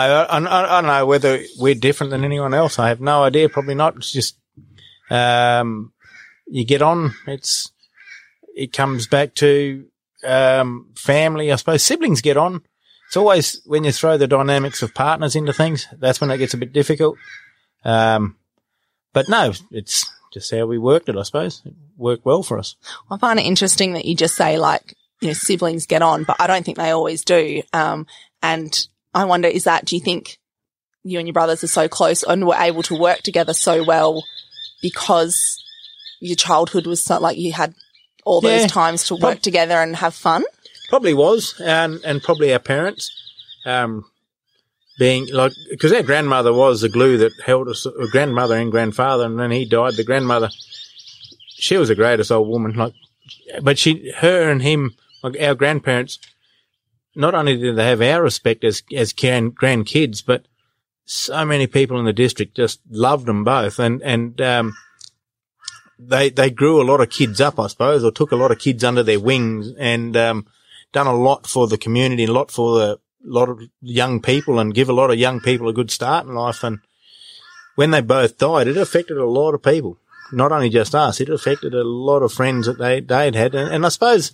know. I, I, I don't know whether we're different than anyone else. I have no idea. Probably not. It's just um, you get on. It's it comes back to um, family, I suppose. Siblings get on. It's always when you throw the dynamics of partners into things, that's when it gets a bit difficult. Um, but no, it's just how we worked it, I suppose. It worked well for us. I find it interesting that you just say, like, you know, siblings get on, but I don't think they always do. Um, and I wonder, is that, do you think you and your brothers are so close and were able to work together so well because your childhood was so, like, you had all yeah, those times to work prob- together and have fun? Probably was, and, and probably our parents um, being like, because our grandmother was the glue that held us, our grandmother and grandfather, and when he died, the grandmother, she was the greatest old woman. Like, but she, her and him, like our grandparents, not only did they have our respect as as grandkids, but so many people in the district just loved them both, and and um, they they grew a lot of kids up, I suppose, or took a lot of kids under their wings, and um, done a lot for the community, a lot for the lot of young people, and give a lot of young people a good start in life. And when they both died, it affected a lot of people, not only just us. It affected a lot of friends that they they'd had, and, and I suppose.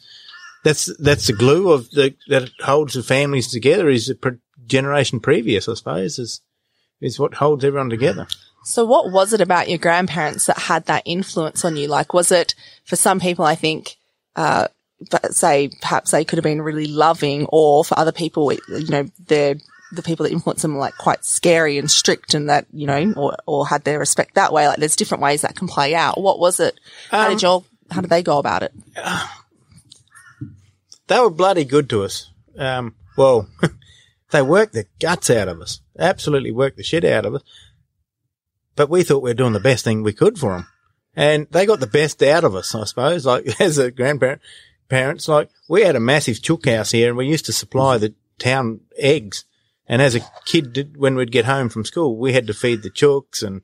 That's that's the glue of the that holds the families together is the pre- generation previous, I suppose, is is what holds everyone together. So what was it about your grandparents that had that influence on you? Like, was it, for some people, I think, uh, say, perhaps they could have been really loving, or for other people, you know, the the people that influence them are, like, quite scary and strict and that, you know, or, or had their respect that way. Like, there's different ways that can play out. What was it? How um, did y'all, how did they go about it? Uh, They were bloody good to us. Um, well, they worked the guts out of us, absolutely worked the shit out of us. But we thought we were doing the best thing we could for them. And they got the best out of us, I suppose, like as a grandparent, parents, like we had a massive chook house here and we used to supply the town eggs. And as a kid, did, when we'd get home from school, we had to feed the chooks and,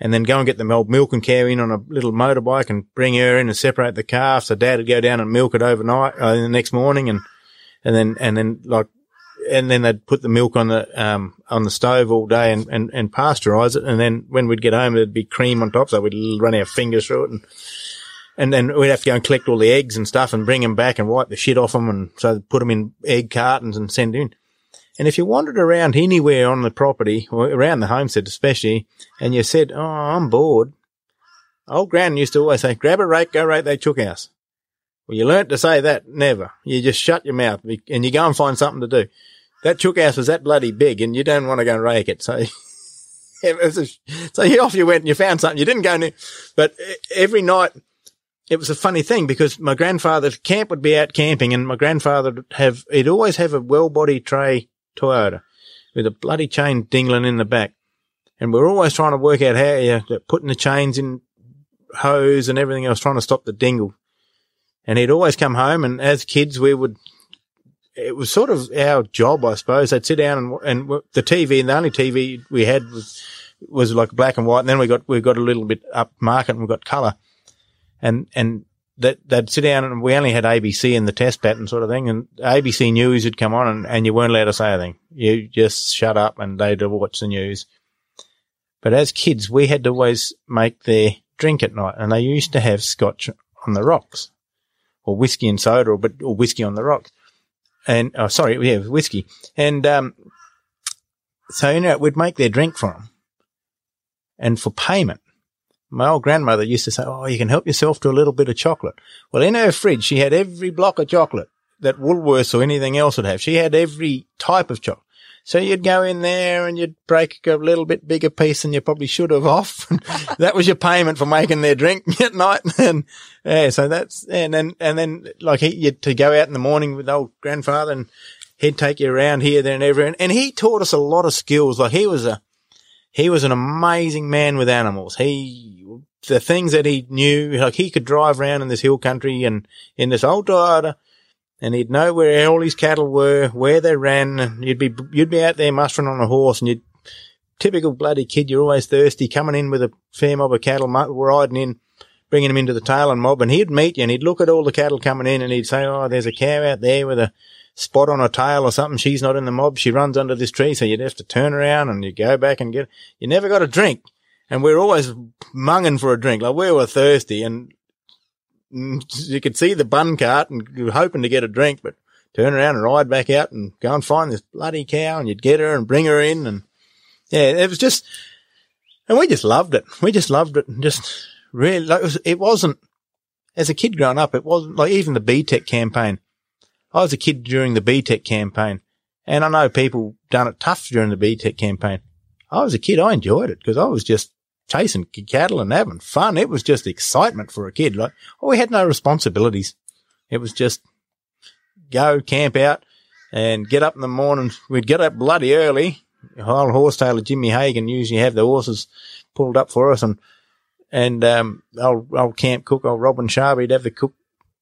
and then go and get the old milking cow in on a little motorbike and bring her in and separate the calf. So Dad would go down and milk it overnight, uh, the next morning, and and then and then like and then they'd put the milk on the um on the stove all day and and, and pasteurize it. And then when we'd get home, there'd be cream on top, so we'd run our fingers through it, and and then we'd have to go and collect all the eggs and stuff and bring them back and wipe the shit off them, and so put them in egg cartons and send in. And if you wandered around anywhere on the property, or around the homestead especially, and you said, oh, I'm bored, old Gran used to always say, grab a rake, go rake that chook house. Well, you learnt to say that never. You just shut your mouth and you go and find something to do. That chook house was that bloody big and you don't want to go and rake it. So it was a, so off you went and you found something. You didn't go near. But every night it was a funny thing because my grandfather's camp would be out camping, and my grandfather would have, he'd always have a well-body tray Toyota with a bloody chain dingling in the back, and we're always trying to work out how you're putting the chains in, hose and everything else, trying to stop the dingle. And he'd always come home, and as kids we would, it was sort of our job, I suppose. They'd sit down and, and the T V, and the only T V we had was was like black and white, and then we got we got a little bit upmarket and we got colour, and and that they'd sit down, and we only had A B C in the test pattern sort of thing, and A B C News would come on, and, and you weren't allowed to say anything. You just shut up and they'd watch the news. But as kids, we had to always make their drink at night, and they used to have scotch on the rocks, or whiskey and soda, or, but, or whiskey on the rocks. And, oh, sorry, yeah, whiskey. And, um, so, you know, we'd make their drink for them. And for payment, my old grandmother used to say, oh, you can help yourself to a little bit of chocolate. Well, in her fridge, she had every block of chocolate that Woolworths or anything else would have. She had every type of chocolate. So you'd go in there and you'd break a little bit bigger piece than you probably should have off. That was your payment for making their drink at night. And yeah, so that's, and then, and then like he, you'd to go out in the morning with old grandfather and he'd take you around here, there and everywhere. And, and he taught us a lot of skills. Like he was a, he was an amazing man with animals. He, the things that he knew, like he could drive around in this hill country and in this old Toyota. And he'd know where all his cattle were, where they ran. And you'd be, you'd be out there mustering on a horse and you'd, typical bloody kid, you're always thirsty, coming in with a fair mob of cattle, riding in, bringing them into the tail and mob. And he'd meet you and he'd look at all the cattle coming in and he'd say, oh, there's a cow out there with a spot on her tail or something. She's not in the mob. She runs under this tree. So you'd have to turn around and you go back and get, you never got a drink. And we're always munging for a drink. Like we were thirsty and, you could see the bun cart and you were hoping to get a drink, but turn around and ride back out and go and find this bloody cow and you'd get her and bring her in. And yeah, it was just, and we just loved it. We just loved it and just really, like it, was, it wasn't, as a kid growing up, it wasn't like even the B TEC campaign. I was a kid during the B TEC campaign and I know people done it tough during the B TEC campaign. I was a kid. I enjoyed it because I was just chasing cattle and having fun. It was just excitement for a kid. Like, oh, we had no responsibilities. It was just go camp out and get up in the morning. We'd get up bloody early. Old horsetail of Jimmy Hagan usually have the horses pulled up for us, and and um, old, old camp cook, old Robin Sharp, he'd have the cook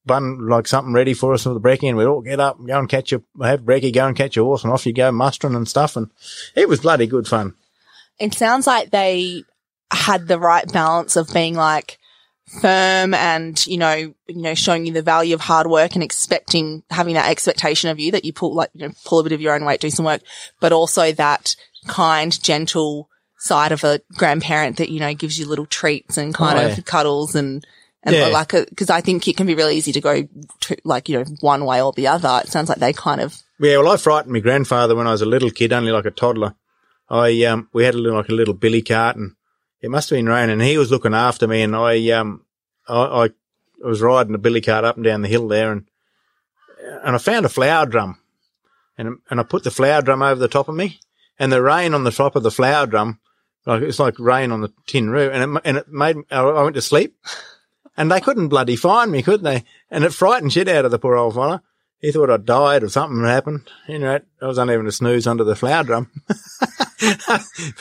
bun like something ready for us for the brekkie, and we'd all get up and go and catch a have brekkie, go and catch a horse, and off you go mustering and stuff. And it was bloody good fun. It sounds like they had the right balance of being like firm and, you know, you know, showing you the value of hard work and expecting, having that expectation of you that you pull like, you know, pull a bit of your own weight, do some work, but also that kind, gentle side of a grandparent that, you know, gives you little treats and kind oh, of yeah. cuddles and, and yeah. like, a, cause I think it can be really easy to go to like, you know, one way or the other. It sounds like they kind of. Yeah. Well, I frightened my grandfather when I was a little kid, only like a toddler. I, um, we had a little, like a little billy cart and, it must have been raining. He was looking after me, and I, um, I, I was riding the billy cart up and down the hill there, and and I found a flower drum, and and I put the flower drum over the top of me, and the rain on the top of the flower drum, like it's like rain on the tin roof, and it and it made I went to sleep, and they couldn't bloody find me, could they? And it frightened shit out of the poor old fella. He thought I died or something happened. You know, I was unable to snooze under the flower drum.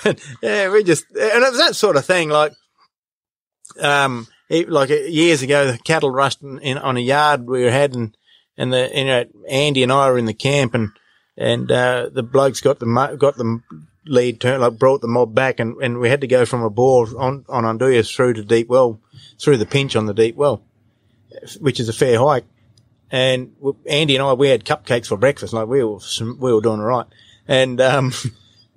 But yeah, we just, and it was that sort of thing. Like, um, it, like years ago, the cattle rushed in, in on a yard we had, and and the you know Andy and I were in the camp, and and uh, the blokes got the got the lead turn, like brought the mob back, and, and we had to go from a ball on on Undoolya through to Deep Well, through the pinch on the Deep Well, which is a fair hike. And Andy and I, we had cupcakes for breakfast. Like we were, we were doing all right. And, um,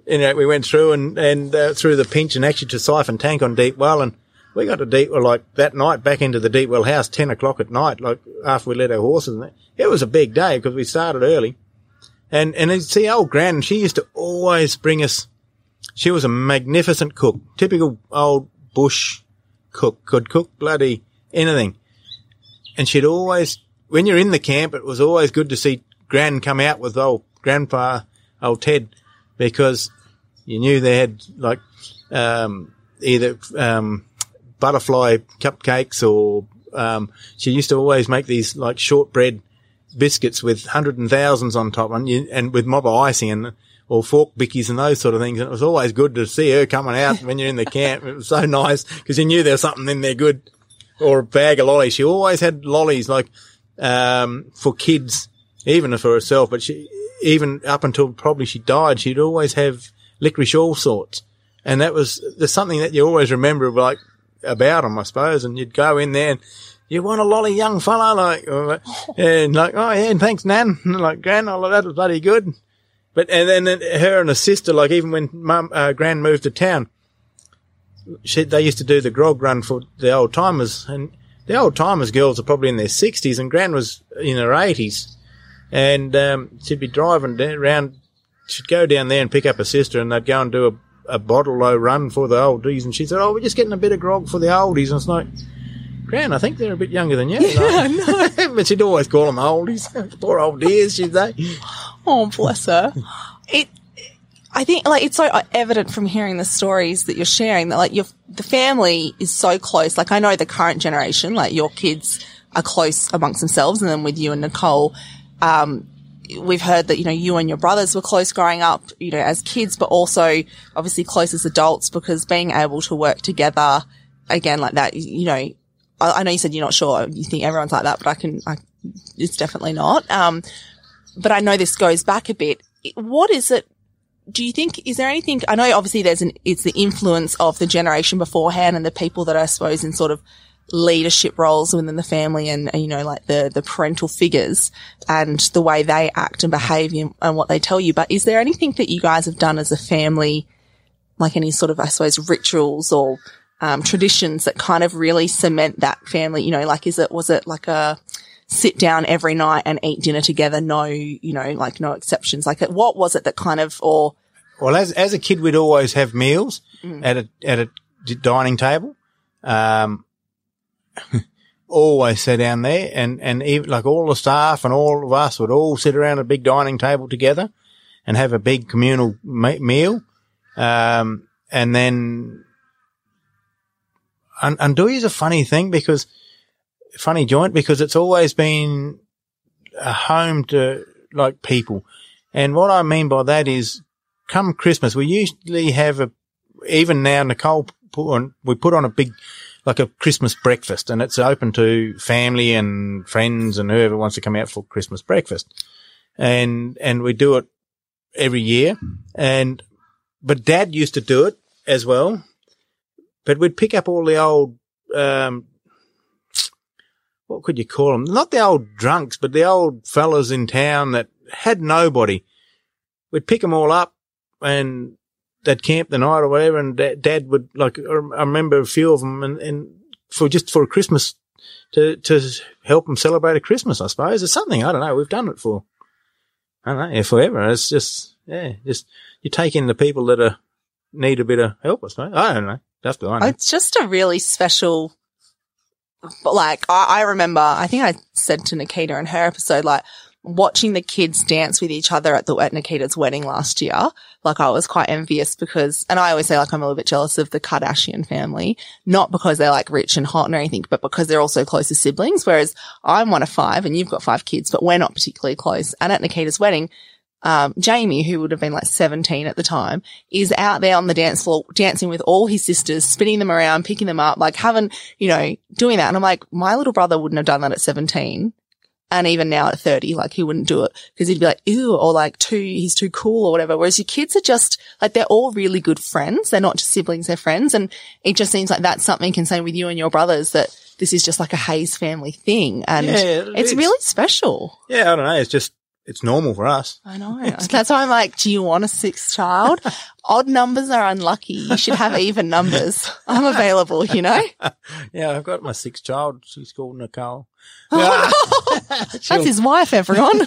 you know, we went through and, and, uh, through the pinch and actually to Siphon Tank on Deep Well. And we got to Deep Well, like that night back into the Deep Well house, ten o'clock at night, like after we let our horses. And it was a big day because we started early. And, and see, old Gran, she used to always bring us, she was a magnificent cook, typical old bush cook, could cook bloody anything. And she'd always, when you're in the camp, it was always good to see Gran come out with old Grandpa, old Ted, because you knew they had like um either um butterfly cupcakes or um she used to always make these like shortbread biscuits with hundred and thousands on top and, you, and with mob icing and or fork bickies and those sort of things. And it was always good to see her coming out when you're in the camp. It was so nice because you knew there was something in there good or a bag of lollies. She always had lollies like – um for kids, even for herself, but she even up until probably she died, she'd always have licorice all sorts, and that was there's something that you always remember like about them, I suppose. And you'd go in there and you want a lolly, young fella, like and like oh yeah, and thanks Nan, and like Gran, oh that was bloody good. But and then her and her sister, like even when Mum uh, Gran moved to town, she they used to do the grog run for the old timers and. The old-timers girls are probably in their sixties, and Gran was in her eighties. And um she'd be driving down, around. She'd go down there and pick up her sister, and they'd go and do a a bottle o' run for the oldies, and she said, oh, we're just getting a bit of grog for the oldies. And it's like, Gran, I think they're a bit younger than you. Yeah, no. But she'd always call them oldies. Poor old dears, she'd say. Oh, bless her. It, I think, like, it's so evident from hearing the stories that you're sharing that, like, your the family is so close. Like, I know the current generation, like, your kids are close amongst themselves, and then with you and Nicole, um, we've heard that, you know, you and your brothers were close growing up, you know, as kids, but also obviously close as adults, because being able to work together again like that, you know, I know you said you're not sure. You think everyone's like that, but I can. I, it's definitely not. Um, but I know this goes back a bit. What is it? Do you think? Is there anything? I know obviously there's an. It's the influence of the generation beforehand and the people that I suppose in sort of leadership roles within the family, and you know, like the the parental figures and the way they act and behave and what they tell you. But is there anything that you guys have done as a family, like any sort of I suppose rituals or Um, traditions that kind of really cement that family, you know, like, is it, was it like a sit down every night and eat dinner together? No, you know, like no exceptions. Like what was it that kind of, or? Well, as, as a kid, we'd always have meals mm. at a, at a dining table. Um, always sat down there and, and even like all the staff and all of us would all sit around a big dining table together and have a big communal me- meal. Um, and then, And Undoolya is a funny thing because, funny joint, because it's always been a home to, like, people. And what I mean by that is come Christmas, we usually have a, even now Nicole, put on, we put on a big, like a Christmas breakfast, and it's open to family and friends and whoever wants to come out for Christmas breakfast. And, and we do it every year. And, but Dad used to do it as well. But we'd pick up all the old, um, what could you call them? Not the old drunks, but the old fellas in town that had nobody. We'd pick them all up and they'd camp the night or whatever, and Dad, Dad would, like, I remember a few of them, and, and for just for Christmas, to, to help them celebrate a Christmas, I suppose. It's something, I don't know, we've done it for, I don't know, forever. It's just, yeah, just, you take in the people that are, need a bit of help, I suppose. I don't know. That's the one. It's just a really special, like, I, I remember, I think I said to Nikita in her episode, like, watching the kids dance with each other at the at Nikita's wedding last year. Like, I was quite envious because, and I always say, like, I'm a little bit jealous of the Kardashian family, not because they're, like, rich and hot and anything, but because they're also close as siblings, whereas I'm one of five and you've got five kids, but we're not particularly close. And at Nikita's wedding, Um, Jamie, who would have been like seventeen at the time, is out there on the dance floor dancing with all his sisters, spinning them around, picking them up, like having, you know, doing that. And I'm like, my little brother wouldn't have done that at seventeen. And even now at thirty, like he wouldn't do it because he'd be like, ew, or like too, he's too cool or whatever. Whereas your kids are just like, they're all really good friends. They're not just siblings, they're friends. And it just seems like that's something can say with you and your brothers that this is just like a Hayes family thing. And yeah, it's, it's really special. Yeah, I don't know. It's just, it's normal for us. I know. That's why I'm like, do you want a sixth child? Odd numbers are unlucky. You should have even numbers. I'm available, you know? Yeah, I've got my sixth child. She's called Nicole. Oh, no. That's his wife, everyone.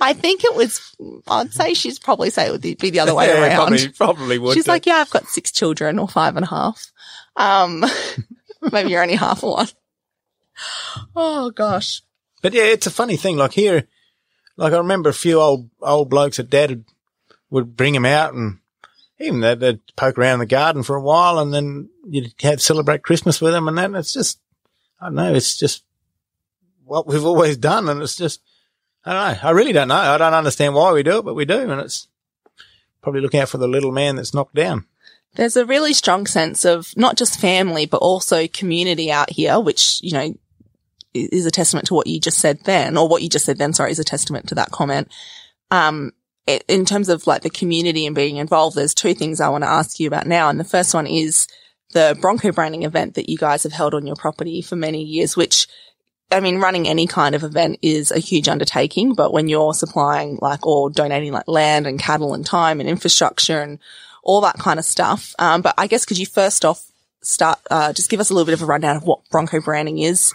I think it was, I'd say she's probably say it would be the other way yeah, around. Probably, probably would. She's do. Like, yeah, I've got six children or five and a half. Um, maybe you're only half one. Oh, gosh. But, yeah, it's a funny thing. Like here, Like I remember a few old old blokes that Dad would, would bring him out, and even they'd, they'd poke around the garden for a while, and then you'd have celebrate Christmas with them, and that. And it's just, I don't know, it's just what we've always done, and it's just, I don't know, I really don't know, I don't understand why we do it, but we do, and it's probably looking out for the little man that's knocked down. There's a really strong sense of not just family but also community out here, which, you know, is a testament to what you just said then, or what you just said then, sorry, is a testament to that comment. Um, it, in terms of like the community and being involved, there's two things I want to ask you about now. And the first one is the Bronco branding event that you guys have held on your property for many years, which, I mean, running any kind of event is a huge undertaking, but when you're supplying like, or donating like land and cattle and time and infrastructure and all that kind of stuff. Um, but I guess could you first off start, uh, just give us a little bit of a rundown of what Bronco branding is,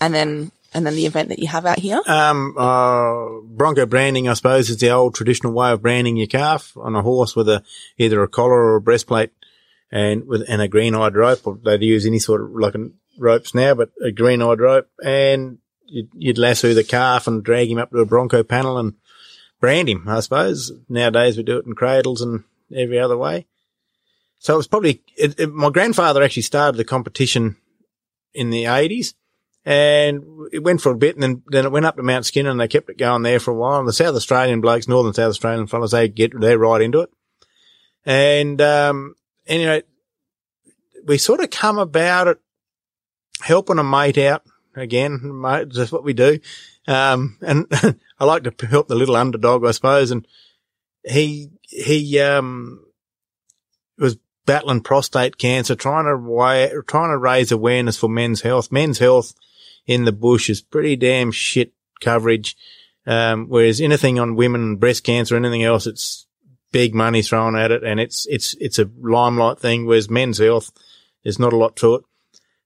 and then and then the event that you have out here? Um, uh, Bronco branding, I suppose, is the old traditional way of branding your calf on a horse with a either a collar or a breastplate and with and a green-eyed rope. Or they'd use any sort of like a, ropes now, but a green-eyed rope, and you'd, you'd lasso the calf and drag him up to a Bronco panel and brand him, I suppose. Nowadays we do it in cradles and every other way. So it was probably it, it, my grandfather actually started the competition in the eighties. And it went for a bit, and then, then it went up to Mount Skinner, and they kept it going there for a while. And the South Australian blokes, northern South Australian fellas, they get, they're right into it. And, um, anyway, we sort of come about it helping a mate out again. Mate, that's what we do. Um, and I like to help the little underdog, I suppose. And he, he, um, was battling prostate cancer, trying to, weigh, trying to raise awareness for men's health. Men's health in the bush is pretty damn shit coverage, um, whereas anything on women and breast cancer, anything else, it's big money thrown at it, and it's it's it's a limelight thing. Whereas men's health, there's not a lot to it.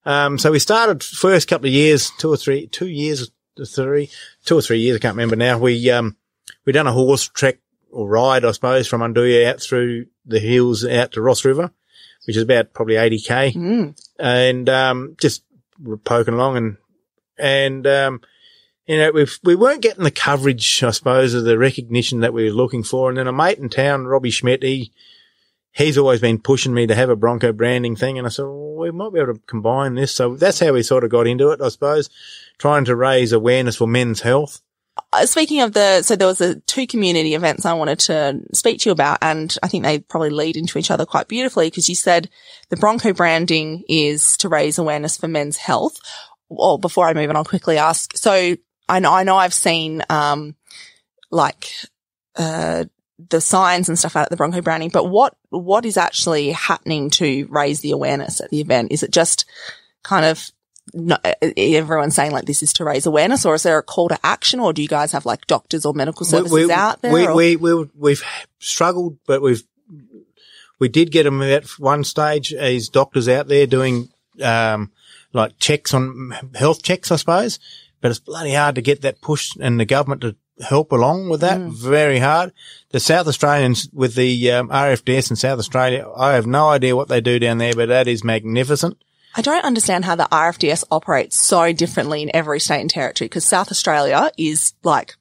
Um, so we started first couple of years, two or three, two years, three, two or three years, I can't remember now. We um we done a horse trek or ride, I suppose, from Undoolya out through the hills out to Ross River, which is about probably eighty k, mm. and um just poking along and. And, um, you know, we've, we weren't getting the coverage, I suppose, of the recognition that we were looking for. And then a mate in town, Robbie Schmidt, he, he's always been pushing me to have a Bronco branding thing. And I said, well, we might be able to combine this. So that's how we sort of got into it, I suppose, trying to raise awareness for men's health. Speaking of the, so there was a two community events I wanted to speak to you about, and I think they probably lead into each other quite beautifully, because you said the Bronco branding is to raise awareness for men's health. Well, before I move on, I'll quickly ask. So I know, I know I've seen, um, like, uh, the signs and stuff out at the Bronco Browning, but what, what is actually happening to raise the awareness at the event? Is it just kind of not, everyone saying like this is to raise awareness, or is there a call to action, or do you guys have like doctors or medical services we, we, out there? We, we, we, we, we've struggled, but we've, we did get them at one stage as doctors out there doing, um, like checks on health checks, I suppose, but it's bloody hard to get that push and the government to help along with that. Mm. Very hard. The South Australians with the um, R F D S in South Australia, I have no idea what they do down there, but that is magnificent. I don't understand how the R F D S operates so differently in every state and territory, because South Australia is like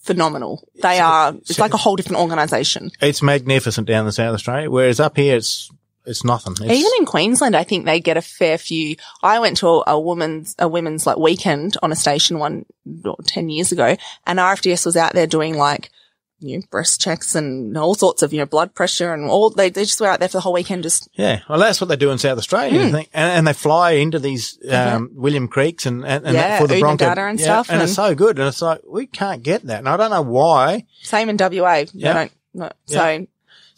phenomenal. They are, it's like a whole different organisation. It's magnificent down in South Australia, whereas up here it's, It's nothing. It's Even in Queensland, I think they get a fair few. I went to a, a woman's, a women's like weekend on a station one or ten years ago, and R F D S was out there doing like, you know, breast checks and all sorts of, you know, blood pressure and all. They, they just were out there for the whole weekend. Just yeah, well, that's what they do in South Australia, mm. I think, and, and they fly into these um yeah. William Creeks and and, and yeah, that for the Bronco data and yeah, stuff, and, and it's so good. And it's like we can't get that, and I don't know why. Same in W A. Yeah. They don't. No, yeah. So.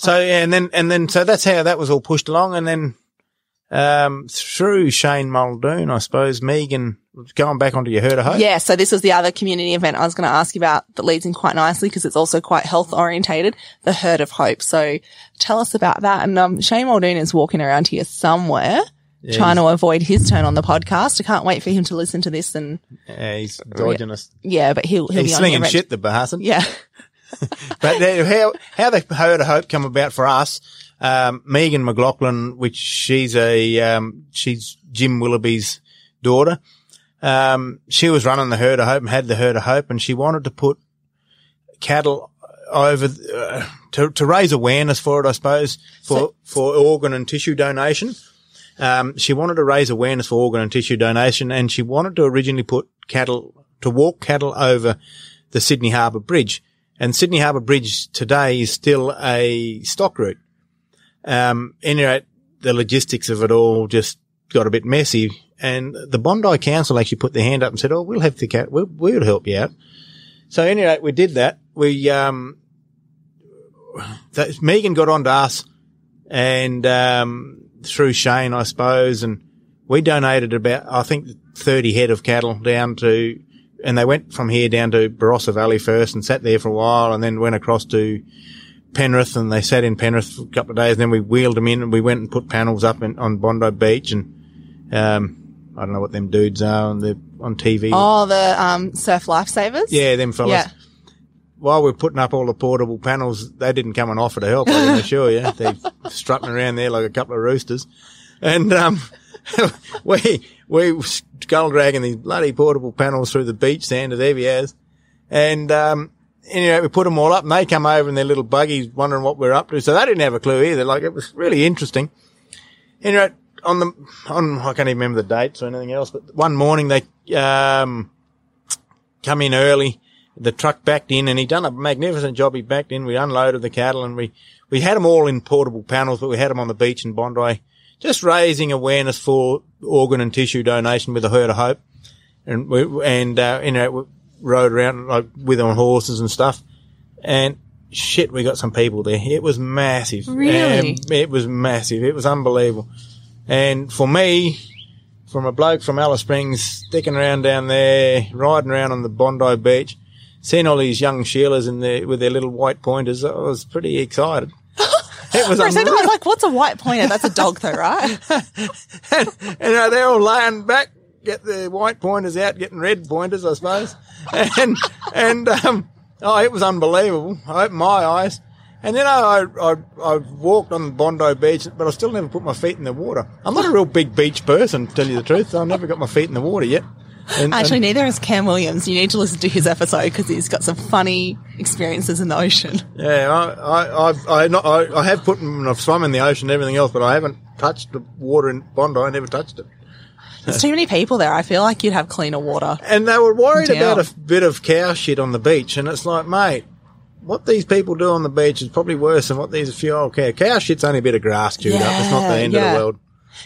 So, and then, and then, so that's how that was all pushed along. And then, um, through Shane Muldoon, I suppose, Megan, going back onto your Herd of Hope. Yeah. So this was the other community event I was going to ask you about that leads in quite nicely, because it's also quite health orientated, the Herd of Hope. So tell us about that. And, um, Shane Muldoon is walking around here somewhere. Yeah, trying to avoid his turn on the podcast. I can't wait for him to listen to this and. Yeah, he's dodging us. Yeah, but he'll, he'll he's be on slinging shit, the bastard. Yeah. But how how the Herd of Hope come about for us, um, Megan McLaughlin, which she's a um, she's Jim Willoughby's daughter. Um, she was running the Herd of Hope and had the Herd of Hope, and she wanted to put cattle over uh, to to raise awareness for it, I suppose, for so, for organ and tissue donation. Um, she wanted to raise awareness for organ and tissue donation, and she wanted to originally put cattle to walk cattle over the Sydney Harbour Bridge. And Sydney Harbour Bridge today is still a stock route. Um, anyway, the logistics of it all just got a bit messy, and the Bondi Council actually put their hand up and said, "Oh, we'll have the cat. We'll, we'll help you out." So anyway, we did that. We um, that, Megan got on to us, and um, through Shane, I suppose, and we donated about I think thirty head of cattle down to. And they went from here down to Barossa Valley first and sat there for a while, and then went across to Penrith, and they sat in Penrith for a couple of days, and then we wheeled them in, and we went and put panels up in, on Bondi Beach, and um I don't know what them dudes are, and they're on T V. Oh, the um, surf lifesavers? Yeah, them fellas. Yeah. While we we're putting up all the portable panels, they didn't come and offer to help, I can assure you. They strutting around there like a couple of roosters. And um, we we skull dragging these bloody portable panels through the beach sand as heavy as. And um, anyway, we put them all up, and they come over in their little buggies wondering what we're up to. So they didn't have a clue either. Like, it was really interesting. Anyway, on the on I can't even remember the dates or anything else, but one morning they um come in early. The truck backed in, and he done a magnificent job. He backed in. We unloaded the cattle, and we, we had them all in portable panels, but we had them on the beach in Bondi, just raising awareness for organ and tissue donation with a herd of hope. And we, and, uh, you know, we rode around like with on horses and stuff. And shit, we got some people there. It was massive. Really? Um, it was massive. It was unbelievable. And for me, from a bloke from Alice Springs, sticking around down there, riding around on the Bondi Beach, seeing all these young Sheilas in there with their little white pointers, I was pretty excited. It was unreal. I was like, what's a white pointer? That's a dog though, right? and, and they're all laying back, get their white pointers out, getting red pointers, I suppose. And, and, um, oh, it was unbelievable. I opened my eyes. And then I, I, I walked on Bondi Beach, but I still never put my feet in the water. I'm not a real big beach person, to tell you the truth. I've never got my feet in the water yet. And, Actually, and, neither is Cam Williams. You need to listen to his episode because he's got some funny experiences in the ocean. Yeah, I, I, I've, I, not, I, I have put and I've swum in the ocean and everything else, but I haven't touched the water in Bondi. I never touched it. There's too many people there. I feel like you'd have cleaner water. And they were worried Damn. about a bit of cow shit on the beach, and it's like, mate, what these people do on the beach is probably worse than what these few old cow. Cow shit's only a bit of grass chewed yeah, up. It's not the end yeah. of the world.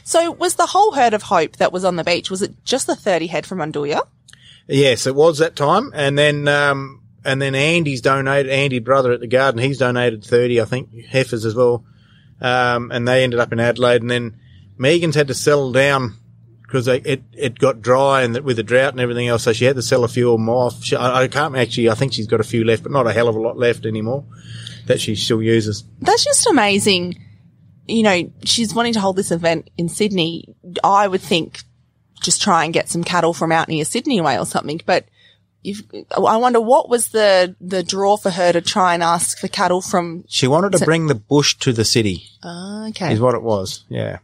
So was the whole herd of hope that was on the beach, was it just the thirty head from Undoolya? Yes, it was that time. And then, um, and then Andy's donated, Andy brother at the garden, he's donated thirty, I think, heifers as well. Um, and they ended up in Adelaide. And then Megan's had to settle down because it, it got dry and with the drought and everything else. So she had to sell a few more off. She, I, I can't actually, I think she's got a few left, but not a hell of a lot left anymore that she still uses. That's just amazing. You know, she's wanting to hold this event in Sydney. I would think just try and get some cattle from out near Sydney way or something. But you've, I wonder what was the, the draw for her to try and ask for cattle from? She wanted to so, bring the bush to the city. Uh, okay. Is what it was. Yeah.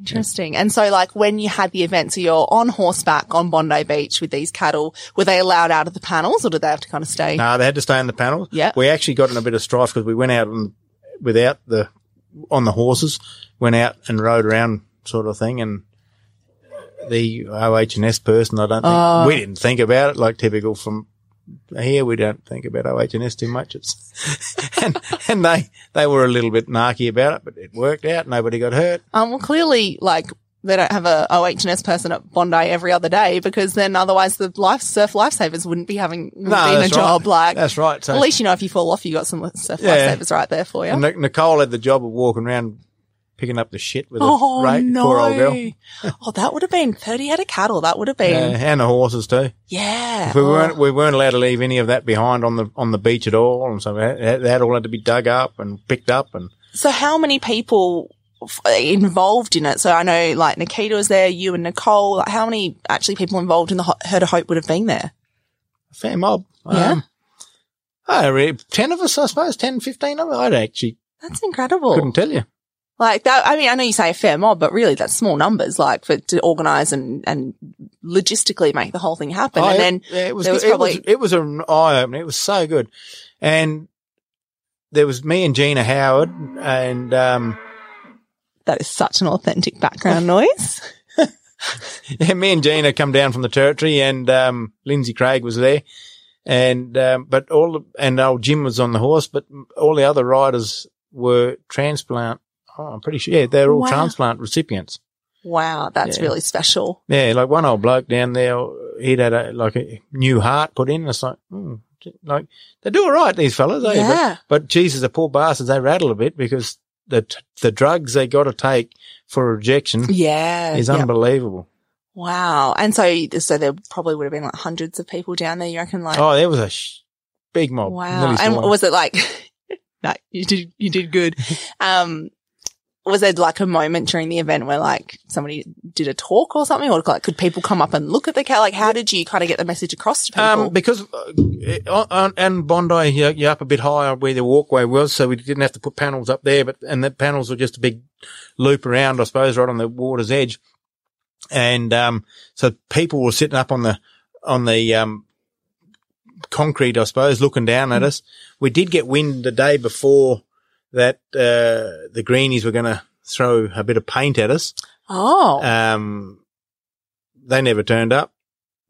Interesting. Yeah. And so like when you had the event, so you're on horseback on Bondi Beach with these cattle, were they allowed out of the panels or did they have to kind of stay? No, they had to stay in the panels. Yeah. We actually got in a bit of strife because we went out and without the, on the horses, went out and rode around sort of thing, and the O H and S person, I don't think, uh, we didn't think about it, like typical from here, we don't think about O H and S too much. It's and, and they, they were a little bit narky about it, but it worked out, nobody got hurt. Um, well, clearly, like, they don't have a O H and S person at Bondi every other day because then otherwise the life, surf lifesavers wouldn't be having wouldn't no, be in a job right. like that's right. So, at least you know if you fall off, you got some surf yeah. lifesavers right there for you. And Nicole had the job of walking around picking up the shit with a oh, rake, no. poor old girl. Oh, that would have been thirty head of cattle. That would have been uh, and the horses too. Yeah, if we oh. weren't we weren't allowed to leave any of that behind on the on the beach at all, and so that, that all had to be dug up and picked up. And so, how many people involved in it? So I know like Nikita was there, you and Nicole. Like, how many actually people involved in the Herd of Hope would have been there? A fair mob. Yeah. Um, I re- ten of us, I suppose, ten, fifteen of us. I'd actually. That's incredible. Couldn't tell you. Like that, I mean, I know you say a fair mob, but really that's small numbers, like for, to organize and, and logistically make the whole thing happen. I, and then yeah, it was, there was it probably. Was, it was an eye opener. It was so good. And there was me and Gina Howard and, um, that is such an authentic background noise. Yeah, me and Gina come down from the territory, and um, Lindsay Craig was there, and um, but all the, and old Jim was on the horse, but all the other riders were transplant. Oh, I'm pretty sure. Yeah, they're all wow. transplant recipients. Wow, that's yeah. really special. Yeah, like one old bloke down there, he'd had a, like a new heart put in. And it's like, mm, like they do all right, these fellas. Eh? Yeah. But, but Jesus, the poor bastards, they rattle a bit because. The t- the drugs they got to take for rejection yeah, is yep. unbelievable. Wow. And so so there probably would have been like hundreds of people down there, you reckon? Like Oh, there was a sh- big mob. Wow. And one. Was it like, no, you did you did good. Um, was there like a moment during the event where like somebody did a talk or something, or like could people come up and look at the car? Like, how did you kind of get the message across to people? Um, because uh, on, on Bondi, you're, you're up a bit higher where the walkway was, so we didn't have to put panels up there. But and the panels were just a big loop around, I suppose, right on the water's edge. And um, so people were sitting up on the on the um, concrete, I suppose, looking down at us. We did get wind the day before that uh, the greenies were going to throw a bit of paint at us. Oh. Um, they never turned up.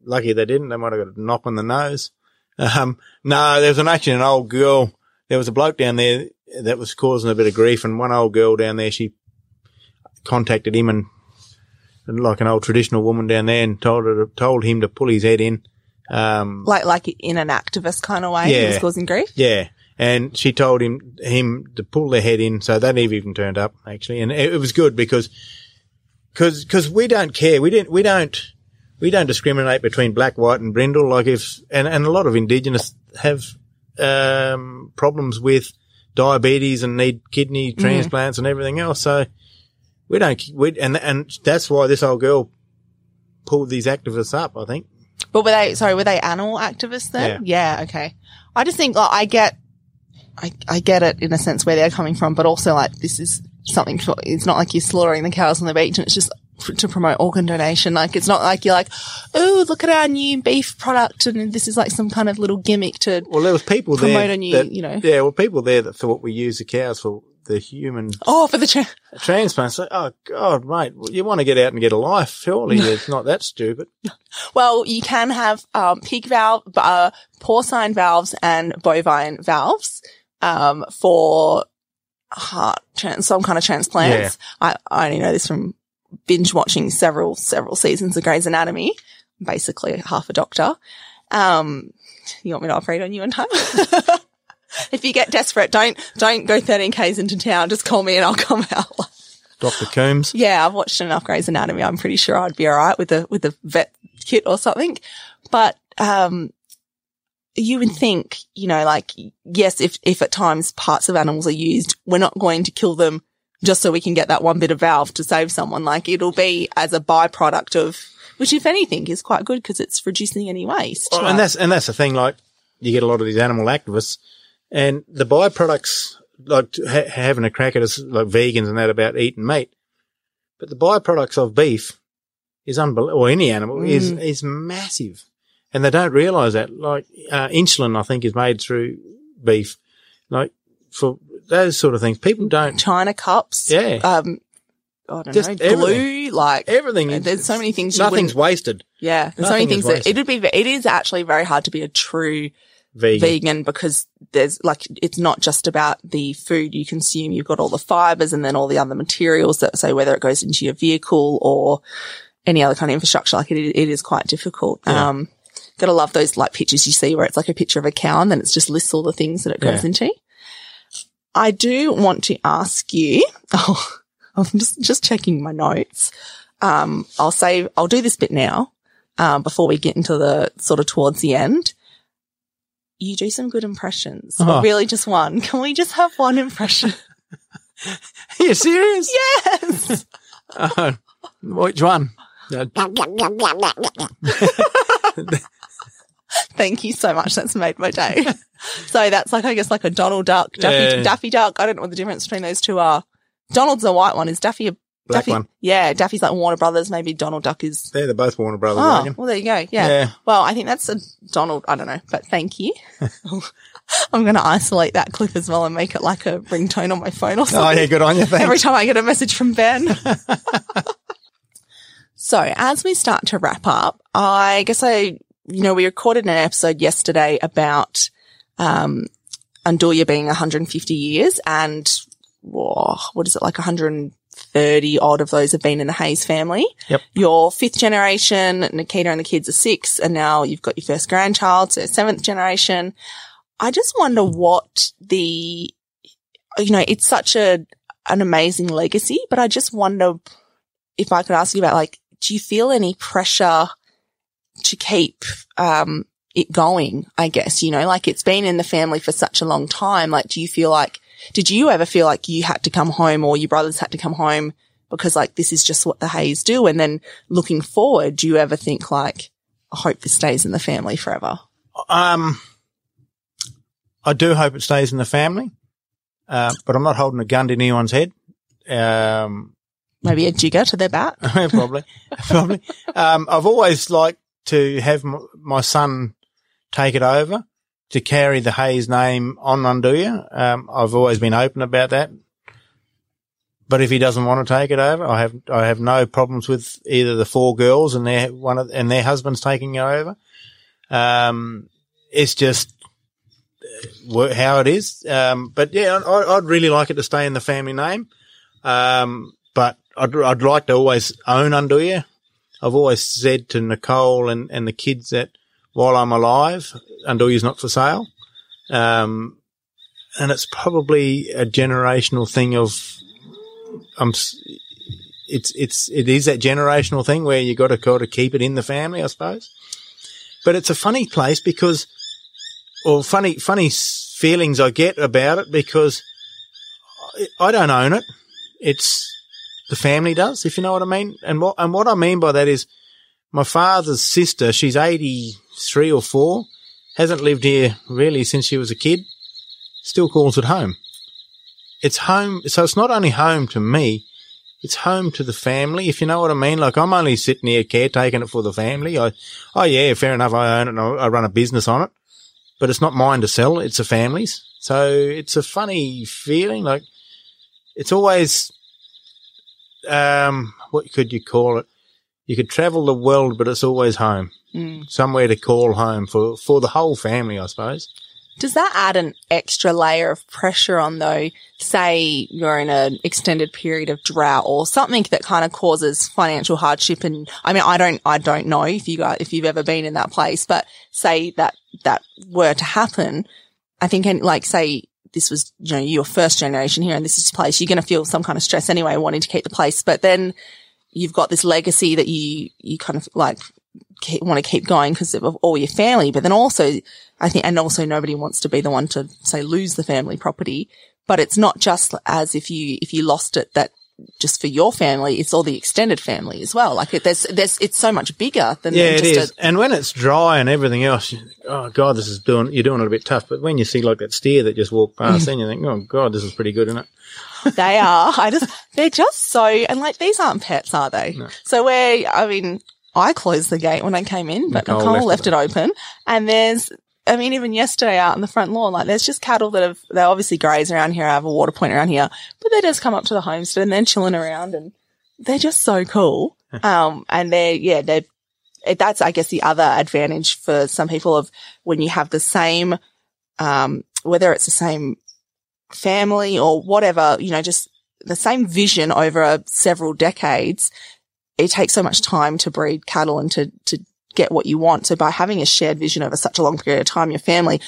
Lucky they didn't. They might have got a knock on the nose. Um, no, there was an, actually an old girl. There was a bloke down there that was causing a bit of grief, and one old girl down there, she contacted him and, and like an old traditional woman down there, and told her to, told him to pull his head in. Um, like, like in an activist kind of way. Yeah. He was causing grief. Yeah. And she told him, him to pull their head in. So they never even turned up, actually. And it, it was good because, cause, cause we don't care. We didn't, we don't, we don't discriminate between black, white and brindle. Like if, and, and a lot of Indigenous have, um, problems with diabetes and need kidney transplants mm. and everything else. So we don't, we, and, and that's why this old girl pulled these activists up, I think. But were they, sorry, were they animal activists then? Yeah. Yeah, okay. I just think, like, I get, I, I get it in a sense where they're coming from, but also like this is something for, it's not like you're slaughtering the cows on the beach and it's just for, to promote organ donation. Like it's not like you're like, oh, look at our new beef product and this is like some kind of little gimmick to well, there was people promote there a new, that, you know. Yeah, well, people there that thought we use the cows for the human. Oh, for the tra- transplants. So, oh, God, mate, you want to get out and get a life, surely. It's not that stupid. Well, you can have um, pig valve, uh, porcine valves and bovine valves. Um, for heart, trans- some kind of transplants. Yeah. I, I only know this from binge watching several, several seasons of Grey's Anatomy. I'm basically half a doctor. Um, you want me to operate on you in time? If you get desperate, don't, don't go thirteen kays into town. Just call me and I'll come out. Doctor Coombs. Yeah. I've watched enough Grey's Anatomy. I'm pretty sure I'd be all right with a, with a vet kit or something. But, um, you would think, you know, like, yes, if, if at times parts of animals are used, we're not going to kill them just so we can get that one bit of valve to save someone. Like, it'll be as a byproduct of, which if anything is quite good because it's reducing any waste. Well, right? And that's, and that's the thing, like, you get a lot of these animal activists and the byproducts, like ha- having a crack at us, like vegans and that about eating meat. But the byproducts of beef is unbelievable, or any animal mm. is, is massive. And they don't realise that, like, uh, insulin, I think, is made through beef. Like, for those sort of things, people don't. China cups. Yeah. Um, I don't Just know. Everything. Glue, like. Everything. Is, there's so many things. Nothing's you wasted. Yeah. There's Nothing so many things that it would be, it is actually very hard to be a true vegan. vegan because there's, like, it's not just about the food you consume. You've got all the fibres and then all the other materials that, say, whether it goes into your vehicle or any other kind of infrastructure, like, it, it is quite difficult. Yeah. Um, Gotta love those like pictures you see where it's like a picture of a cow and then it's just lists all the things that it goes yeah. into. I do want to ask you, oh, I'm just, just checking my notes. Um, I'll save, I'll do this bit now, um, before we get into the sort of towards the end. You do some good impressions. Oh. But really just one. Can we just have one impression? Are you serious? Yes. uh, which one? Thank you so much. That's made my day. So that's like, I guess, like a Donald Duck, Daffy, uh, Daffy Duck. I don't know what the difference between those two are. Donald's a white one. Is Daffy a black Daffy, one? Yeah, Daffy's like Warner Brothers. Maybe Donald Duck is. They're, they're both Warner Brothers. Oh, right? Well, there you go. Yeah. yeah. Well, I think that's a Donald. I don't know, but thank you. I'm going to isolate that clip as well and make it like a ringtone on my phone or something. Oh, yeah, good on you. Thanks. Every time I get a message from Ben. So as we start to wrap up, I guess I. You know, we recorded an episode yesterday about um Undoolya being one hundred fifty years and, whoa, what is it, like one hundred thirty odd of those have been in the Hayes family. Yep. You're fifth generation, Nikita and the kids are six, and now you've got your first grandchild, so seventh generation. I just wonder what the, you know, it's such a an amazing legacy, but I just wonder if I could ask you about, like, do you feel any pressure to keep um it going, I guess, you know, like it's been in the family for such a long time. Like, do you feel like, did you ever feel like you had to come home or your brothers had to come home because, like, this is just what the Hayes do? And then looking forward, do you ever think, like, I hope this stays in the family forever? Um, I do hope it stays in the family, uh, but I'm not holding a gun to anyone's head. Um, Maybe a jigger to their back? probably. probably. Um, I've always liked to have m- my son take it over, to carry the Hayes name on Undoolya. Um, I've always been open about that. But if he doesn't want to take it over, I have I have no problems with either the four girls and their one of, and their husbands taking it over. Um, it's just how it is. Um, but yeah, I, I'd really like it to stay in the family name. Um, but I'd, I'd like to always own Undoolya. I've always said to Nicole and, and the kids that while I'm alive, Undoolya's not for sale. Um, and it's probably a generational thing of, I'm, it's, it's, it is that generational thing where you got to kind of keep it in the family, I suppose. But it's a funny place because, or funny, funny feelings I get about it because I don't own it. It's the family does, if you know what I mean. And what, and what I mean by that is my father's sister, she's eighty-three or four, hasn't lived here really since she was a kid, still calls it home. It's home, so it's not only home to me, it's home to the family, if you know what I mean. Like, I'm only sitting here caretaking it for the family. I, oh, yeah, fair enough, I own it and I run a business on it, but it's not mine to sell, it's the family's. So it's a funny feeling. Like, it's always, um, what could you call it? You could travel the world, but it's always home, mm. somewhere to call home for, for the whole family, I suppose. Does that add an extra layer of pressure on, though, say you're in an extended period of drought or something that kind of causes financial hardship? And I mean, I don't, I don't know if you guys, if you've ever been in that place, but say that that were to happen, I think, and like say this was, you know, your first generation here and this is the place, you're going to feel some kind of stress anyway, wanting to keep the place. But then you've got this legacy that you, you kind of like, Keep, want to keep going because of all your family, but then also I think, and also nobody wants to be the one to say lose the family property. But it's not just as if you if you lost it that just for your family, it's all the extended family as well. Like it, there's there's it's so much bigger than yeah, than just it is. A- and when it's dry and everything else, you, oh god, this is doing you're doing it a bit tough. But when you see like that steer that just walked past, then you think, oh god, this is pretty good, isn't it? They are. I just they're just so and like these aren't pets, are they? No. So we're I mean. I closed the gate when I came in, but Nicole, Nicole left, left it open. And there's, I mean, even yesterday out on the front lawn, like there's just cattle that have, they obviously graze around here. I have a water point around here, but they just come up to the homestead and they're chilling around and they're just so cool. um, and they're, yeah, they're, that's, I guess, the other advantage for some people of when you have the same, um, whether it's the same family or whatever, you know, just the same vision over uh, several decades. It takes so much time to breed cattle and to, to get what you want. So by having a shared vision over such a long period of time, your family,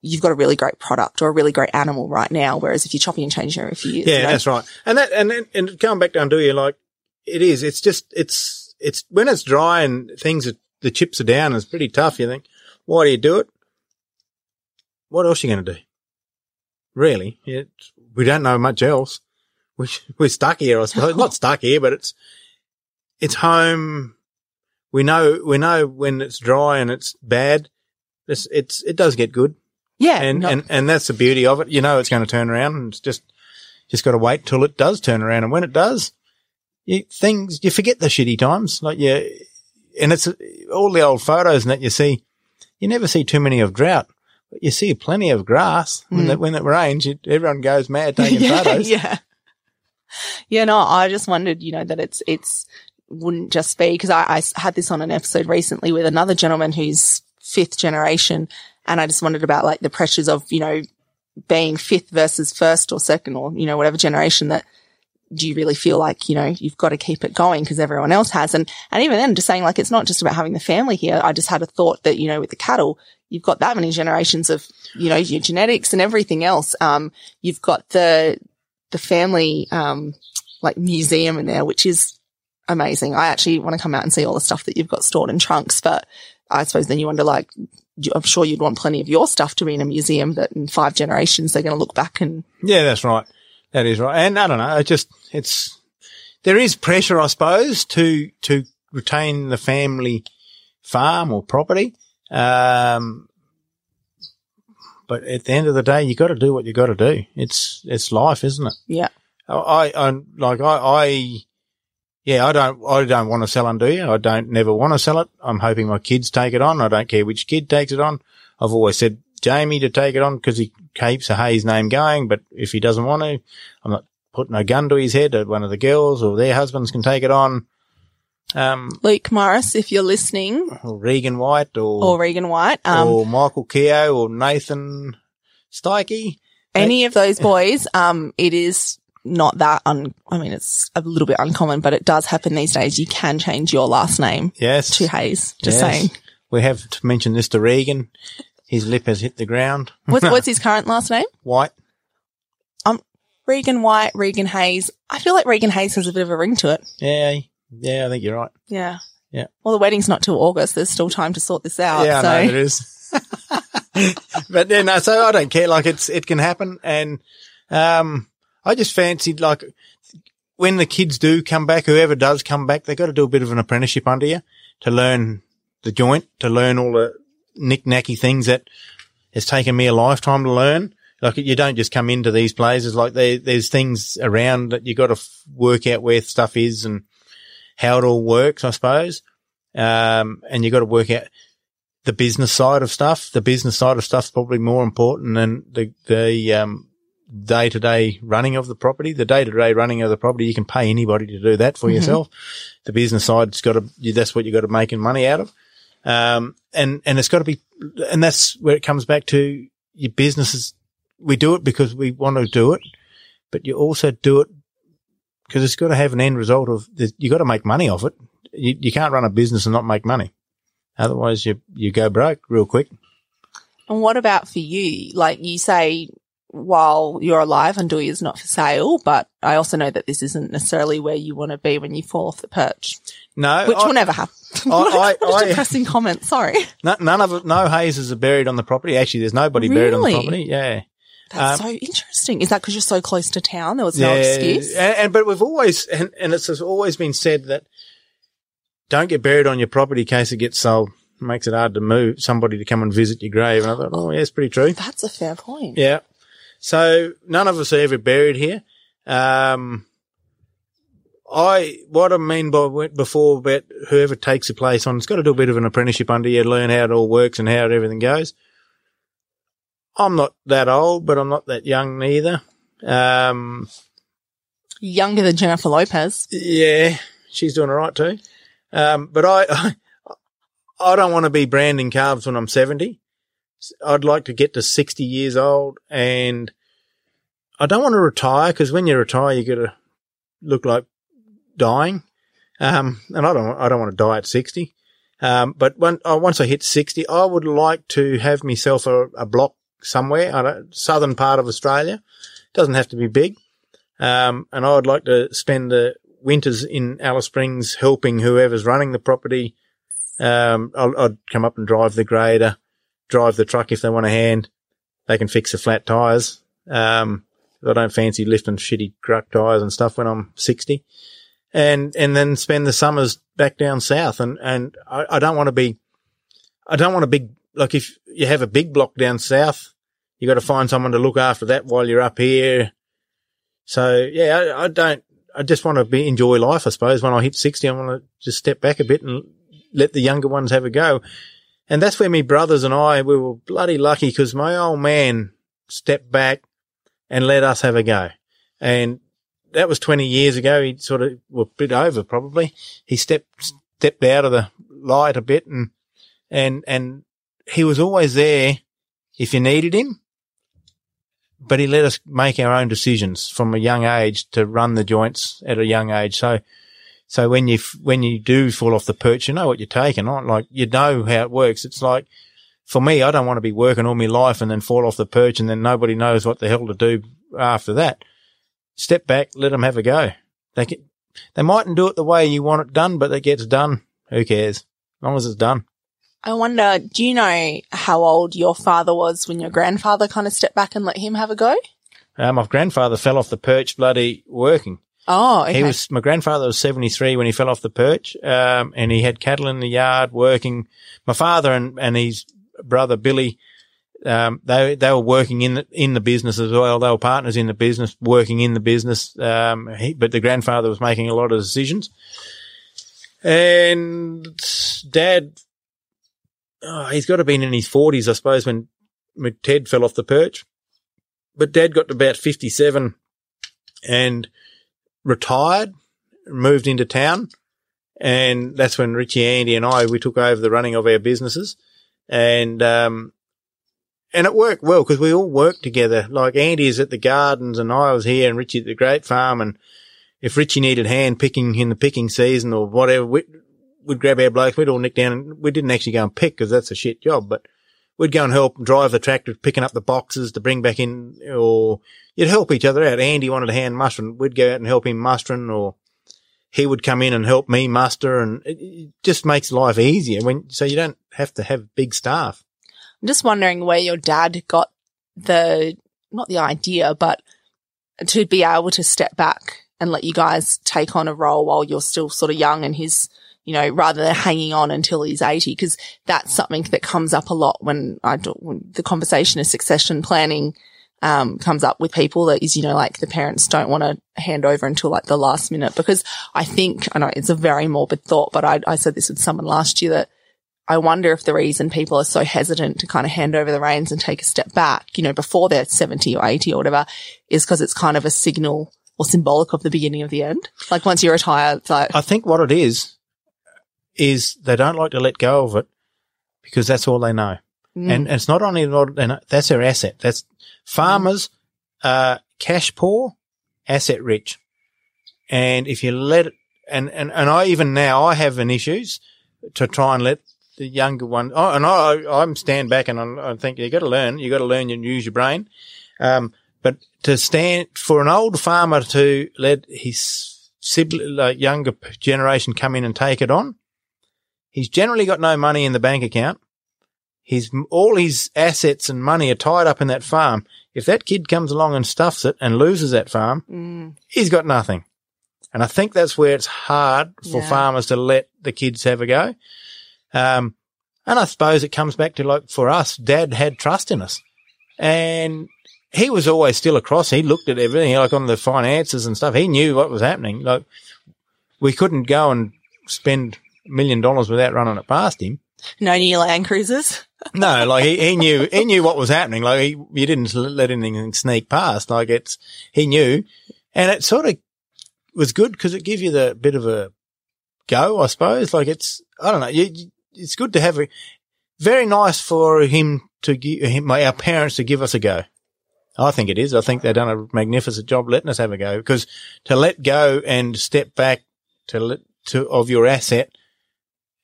you've got a really great product or a really great animal right now. Whereas if you're chopping and changing every few years. Yeah, you know? That's right. And that, and, and going back to Undoolya, like it is, it's just, it's, it's when it's dry and things are, the chips are down, it's pretty tough. You think, why do you do it? What else are you going to do? Really? It, we don't know much else. We, we're stuck here, I suppose. Not stuck here, but it's, It's home. We know. We know when it's dry and it's bad. It's. It's it does get good. Yeah, and no. and and that's the beauty of it. You know, it's going to turn around, and it's just just got to wait till it does turn around. And when it does, you, things you forget the shitty times. Like yeah, and it's all the old photos and that you see. You never see too many of drought, but you see plenty of grass. Mm. When that when it rains, you, everyone goes mad taking yeah, photos. Yeah, yeah. No, I just wondered. You know that it's it's. Wouldn't just be because I, I had this on an episode recently with another gentleman who's fifth generation, and I just wondered about like the pressures of, you know, being fifth versus first or second or, you know, whatever generation, that do you really feel like, you know, you've got to keep it going because everyone else has. And, and even then just saying like it's not just about having the family here. I just had a thought that, you know, with the cattle, you've got that many generations of, you know, your genetics and everything else. Um, you've got the, the family, um, like museum in there, which is amazing. I actually want to come out and see all the stuff that you've got stored in trunks, but I suppose then you wonder, like, I'm sure you'd want plenty of your stuff to be in a museum that in five generations they're going to look back and. Yeah, that's right. That is right. And I don't know. It just, it's, there is pressure, I suppose, to to retain the family farm or property. Um, but at the end of the day, you got to do what you got to do. It's it's life, isn't it? Yeah. I I like I I yeah I don't I don't want to sell Undoolya. I don't never want to sell it. I'm hoping my kids take it on. I don't care which kid takes it on. I've always said Jamie to take it on because he keeps a Hayes name going. But if he doesn't want to, I'm not putting a gun to his head. One of the girls or their husbands can take it on. Um, Luke Morris, if you're listening, or Regan White, or, or Regan White, um, or Michael Keogh, or Nathan Steiche, any of those boys. Um, it is not that un. I mean, it's a little bit uncommon, but it does happen these days. You can change your last name, yes, to Hayes. Just yes. saying. We have to mention this to Regan. His lip has hit the ground. What's, what's his current last name? White. Um, Regan White, Regan Hayes. I feel like Regan Hayes has a bit of a ring to it. Yeah. Yeah, I think you're right. Yeah. Yeah. Well, the wedding's not till August. There's still time to sort this out. Yeah, so. I know there is. But then, yeah, no, so I don't care. Like, it's, it can happen. And, um, I just fancied, like, when the kids do come back, whoever does come back, they got to do a bit of an apprenticeship under you to learn the joint, to learn all the knick-knacky things that has taken me a lifetime to learn. Like, you don't just come into these places. Like, there, there's things around that you got to f- work out where stuff is and how it all works, I suppose. Um, and you got to work out the business side of stuff. The business side of stuff's probably more important than the, the, um, day-to-day running of the property. The day-to-day running of the property, you can pay anybody to do that for mm-hmm. yourself. The business side's got to, that's what you got to make money out of. Um, and, and it's got to be, and that's where it comes back to your businesses. We do it because we want to do it, but you also do it because it's got to have an end result of – you got to make money off it. You, you can't run a business and not make money. Otherwise, you you go broke real quick. And what about for you? Like, you say while you're alive, Undoolya is not for sale, but I also know that this isn't necessarily where you want to be when you fall off the perch. No. Which I, will never happen. I, what a, what a depressing I, comment. Sorry. No, none of it, no hazes are buried on the property. Actually, there's nobody really? buried on the property. Yeah. That's um, so interesting. Is that because you're so close to town? There was no yeah, excuse. And, and but we've always and, and it's always been said that don't get buried on your property in case it gets sold. It makes it hard to move somebody to come and visit your grave. And I thought, oh yeah, it's pretty true. That's a fair point. Yeah. So none of us are ever buried here. Um, I what I mean by before about whoever takes a place on, it's got to do a bit of an apprenticeship under you, learn how it all works and how everything goes. I'm not that old, but I'm not that young either. Um, Younger than Jennifer Lopez. Yeah, she's doing all right too. Um, but I, I, I don't want to be branding calves when I'm seventy. I'd like to get to sixty years old, and I don't want to retire because when you retire, you got to look like dying. Um, and I don't, I don't want to die at sixty. Um, but when, uh, once I hit sixty, I would like to have myself a, a block somewhere, I don't, southern part of Australia. Doesn't have to be big. Um, and I would like to spend the winters in Alice Springs helping whoever's running the property. Um, I'll, I'd come up and drive the grader, drive the truck if they want a hand. They can fix the flat tyres. Um, I don't fancy lifting shitty truck tyres and stuff when I'm sixty. And, and then spend the summers back down south. And, and I, I don't want to be, I don't want a big, like if you have a big block down south, you got to find someone to look after that while you're up here. So yeah, I, I don't, I just want to be, enjoy life, I suppose. When I hit sixty, I want to just step back a bit and let the younger ones have a go. And that's where me brothers and I, we were bloody lucky because my old man stepped back and let us have a go. And that was twenty years ago. He sort of, well, a bit over probably. He stepped, stepped out of the light a bit and, and, and he was always there if you needed him, but he let us make our own decisions from a young age to run the joints at a young age. So, so when you, when you do fall off the perch, you know what you're taking on. Like, you know how it works. It's like, for me, I don't want to be working all my life and then fall off the perch and then nobody knows what the hell to do after that. Step back, let them have a go. They can, they mightn't do it the way you want it done, but it gets done. Who cares? As long as it's done. I wonder, do you know how old your father was when your grandfather kind of stepped back and let him have a go? Um, my grandfather fell off the perch bloody working. Oh, okay. He was, my grandfather was seventy-three when he fell off the perch, um, and he had cattle in the yard working. My father and, and his brother Billy, um, they, they were working in the, in the business as well. They were partners in the business, working in the business. Um, he, but the grandfather was making a lot of decisions. And Dad, oh, he's got to have been in his forties, I suppose, when Ted fell off the perch. But Dad got to about fifty-seven and retired, moved into town, and that's when Richie, Andy, and I, we took over the running of our businesses. And um, and it worked well because we all worked together. Like Andy is at the gardens and I was here and Richie at the grape farm, and if Richie needed hand picking in the picking season or whatever, we'd, we'd grab our blokes, we'd all nick down, and we didn't actually go and pick because that's a shit job, but we'd go and help drive the tractor, picking up the boxes to bring back in, or you'd help each other out. Andy wanted to hand mustering. We'd go out and help him mustering, or he would come in and help me muster, and it just makes life easier when so you don't have to have big staff. I'm just wondering where your dad got the, not the idea, but to be able to step back and let you guys take on a role while you're still sort of young and his – you know, rather than hanging on until he's eighty, because that's something that comes up a lot when I do, when the conversation of succession planning um comes up with people, that is, you know, like the parents don't want to hand over until like the last minute, because I think, I know it's a very morbid thought, but I, I said this with someone last year, that I wonder if the reason people are so hesitant to kind of hand over the reins and take a step back, you know, before they're seventy or eighty or whatever, is because it's kind of a signal or symbolic of the beginning of the end. Like once you retire, it's like. I think what it is, is they don't like to let go of it because that's all they know. Mm. And, and it's not only what they know, that's their asset. That's farmers are cash poor, asset rich. And if you let it, and, and, and I even now, I have an issues to try and let the younger one, oh, and I, I'm stand back and I'm, I think you got to learn, you got to learn and use your brain. Um, but to stand for an old farmer to let his sibling, like younger generation come in and take it on, he's generally got no money in the bank account. He's, all his assets and money are tied up in that farm. If that kid comes along and stuffs it and loses that farm, mm. he's got nothing. And I think that's where it's hard for yeah. farmers to let the kids have a go. Um, and I suppose it comes back to, like, for us, Dad had trust in us. And he was always still across. He looked at everything, like on the finances and stuff. He knew what was happening. Like, we couldn't go and spend – million dollars without running it past him. No new Land Cruisers. No, like he, he knew, he knew what was happening. Like he, you didn't let anything sneak past. Like it's, he knew, and it sort of was good because it gives you the bit of a go, I suppose. Like it's, I don't know. You, you, it's good to have a very nice for him to give him, our parents to give us a go. I think it is. I think they've done a magnificent job letting us have a go, because to let go and step back to let, to of your asset.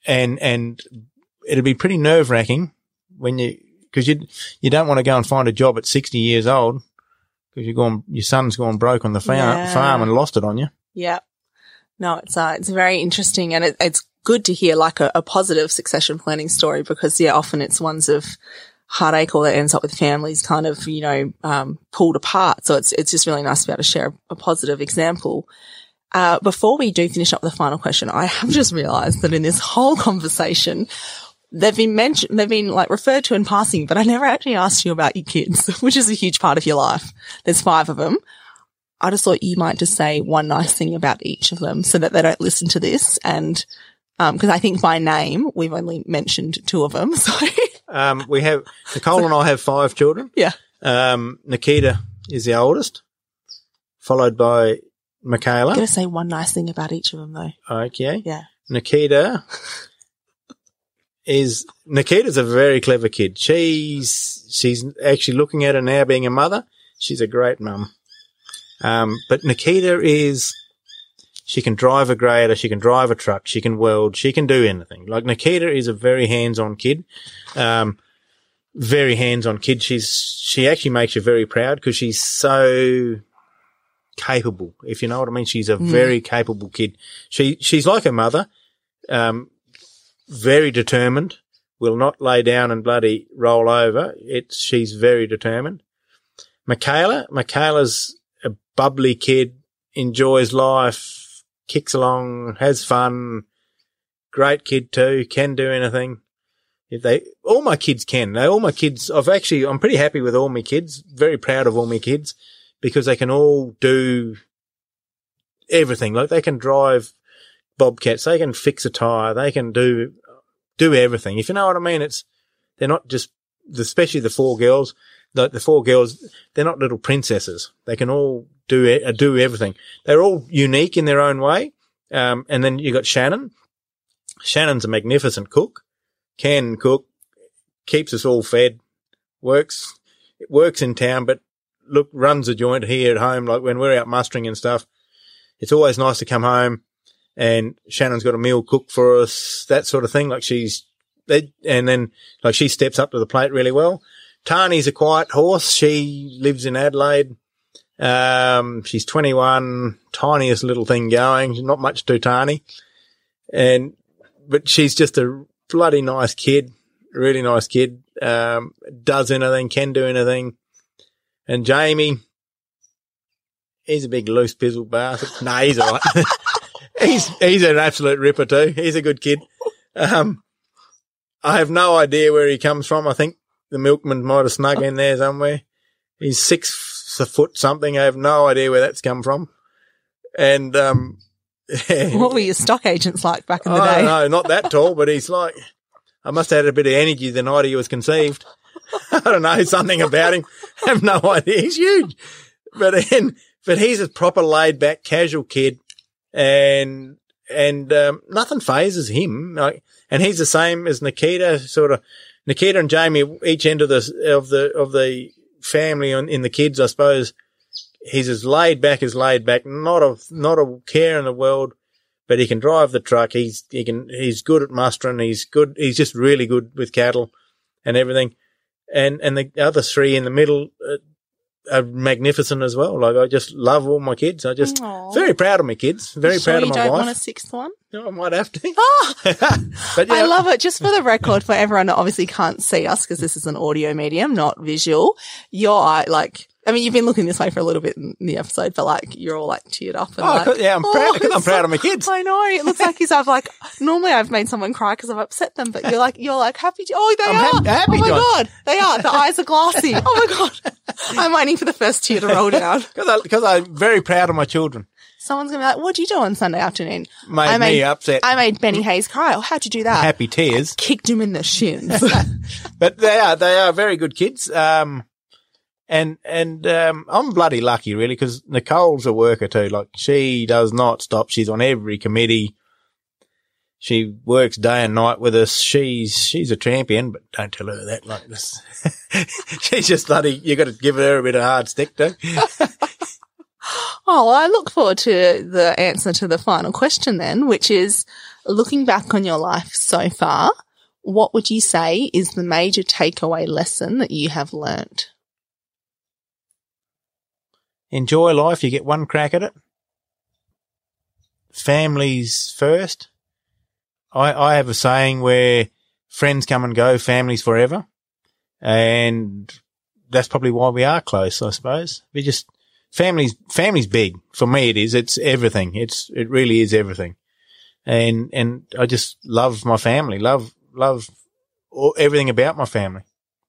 And, and it'd be pretty nerve wracking when you, cause you, you don't want to go and find a job at sixty years old because you're going, your son's gone broke on the farm, yeah. farm and lost it on you. Yeah. No, it's, uh, it's very interesting, and it, it's good to hear like a, a positive succession planning story, because yeah, often it's ones of heartache or that ends up with families kind of, you know, um, pulled apart. So it's, it's just really nice to be able to share a, a positive example. Uh, before we do finish up with the final question, I have just realised that in this whole conversation, they've been mentioned, they've been like referred to in passing, but I never actually asked you about your kids, which is a huge part of your life. There's five of them. I just thought you might just say one nice thing about each of them so that they don't listen to this. And, um, cause I think by name, we've only mentioned two of them. So, um, we have Nicole and I have five children. Yeah. Um, Nikita is the oldest, followed by Makayla. I'm going to say one nice thing about each of them, though. Okay. Yeah. Nikita is – Nikita's a very clever kid. She's she's actually looking at her now being a mother. She's a great mum. Um, but Nikita is – she can drive a grader. She can drive a truck. She can weld. She can do anything. Like, Nikita is a very hands-on kid, um, very hands-on kid. She's She actually makes you very proud because she's so – capable, if you know what I mean. She's a very mm. capable kid. She she's like her mother, um, very determined. Will not lay down and bloody roll over. It's she's very determined. Makayla, Makayla's a bubbly kid, enjoys life, kicks along, has fun, great kid too, can do anything. If they, all my kids can. They, all my kids, I've actually, I'm pretty happy with all my kids, very proud of all my kids, because they can all do everything. Like they can drive bobcats, they can fix a tyre, they can do, do everything. If you know what I mean, it's, they're not just, especially the four girls, the, the four girls, they're not little princesses. They can all do, do everything. They're all unique in their own way. Um, and then you got Shannon. Shannon's a magnificent cook. Can cook, keeps us all fed, works, it works in town, but look, runs a joint here at home. Like when we're out mustering and stuff, it's always nice to come home and Shannon's got a meal cooked for us, that sort of thing. Like she's, they, and then like she steps up to the plate really well. Tani's a quiet horse. She lives in Adelaide. Um, she's twenty-one, tiniest little thing going. She's not much too tiny. And, but she's just a, bloody nice kid, really nice kid, um, does anything, can do anything. And Jamie, he's a big loose pizzle bastard. No, he's all right. he's, he's an absolute ripper too. He's a good kid. Um, I have no idea where he comes from. I think the milkman might have snuck in there somewhere. He's six foot something. I have no idea where that's come from. And, um, what were your stock agents like back in the day? No, not that tall, but he's like, I must have had a bit of energy the night he was conceived. I don't know, something about him. I have no idea. He's huge. But then, but he's a proper laid back, casual kid and, and, um, nothing phases him. Like, and he's the same as Nikita, sort of, Nikita and Jamie, each end of the, of the, of the family and in the kids, I suppose. He's as laid back as laid back, not a not a care in the world, but he can drive the truck. He's he can he's good at mustering. He's good. He's just really good with cattle and everything. And and the other three in the middle are magnificent as well. Like I just love all my kids. I just Aww. very proud of my kids. Very you proud sure of my wife. You don't want a sixth one? No, I might have to. Oh, but, yeah. I love it. Just for the record, for everyone that obviously can't see us because this is an audio medium, not visual. Your eye, like. I mean, you've been looking this way for a little bit in the episode, but like you're all like cheered up. And, oh, like, yeah, I'm oh, proud. I'm proud of my kids. I know. It looks like he's. I've like normally I've made someone cry because I've upset them, but you're like you're like happy. Oh, they I'm are. Ha- happy oh my John. God, they are. The eyes are glassy. Oh my God, I'm waiting for the first tear to roll down because I'm very proud of my children. Someone's gonna be like, "What do you do on Sunday afternoon?" Made, I made me upset. I made Benny Hayes cry. Oh, how'd you do that? Happy tears. I kicked him in the shins. But they are they are very good kids. Um. And, and, um, I'm bloody lucky really because Nicole's a worker too. Like she does not stop. She's on every committee. She works day and night with us. She's, she's a champion, but don't tell her that like this. She's just bloody, you got to give her a bit of hard stick too. Oh, well, I look forward to the answer to the final question then, which is looking back on your life so far, what would you say is the major takeaway lesson that you have learnt? Enjoy life. You get one crack at it. Families first. I, I have a saying where friends come and go, families forever. And that's probably why we are close, I suppose. We just, families, families big. For me, it is. It's everything. It's, it really is everything. And, and I just love my family, love, love all, everything about my family.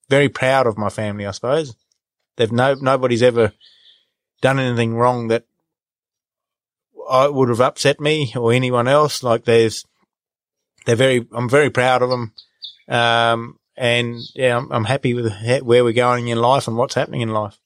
Very proud of my family, I suppose. They've no, nobody's ever, done anything wrong that I would have upset me or anyone else. Like there's, they're very, I'm very proud of them. Um, and yeah, I'm, I'm happy with where we're going in life and what's happening in life.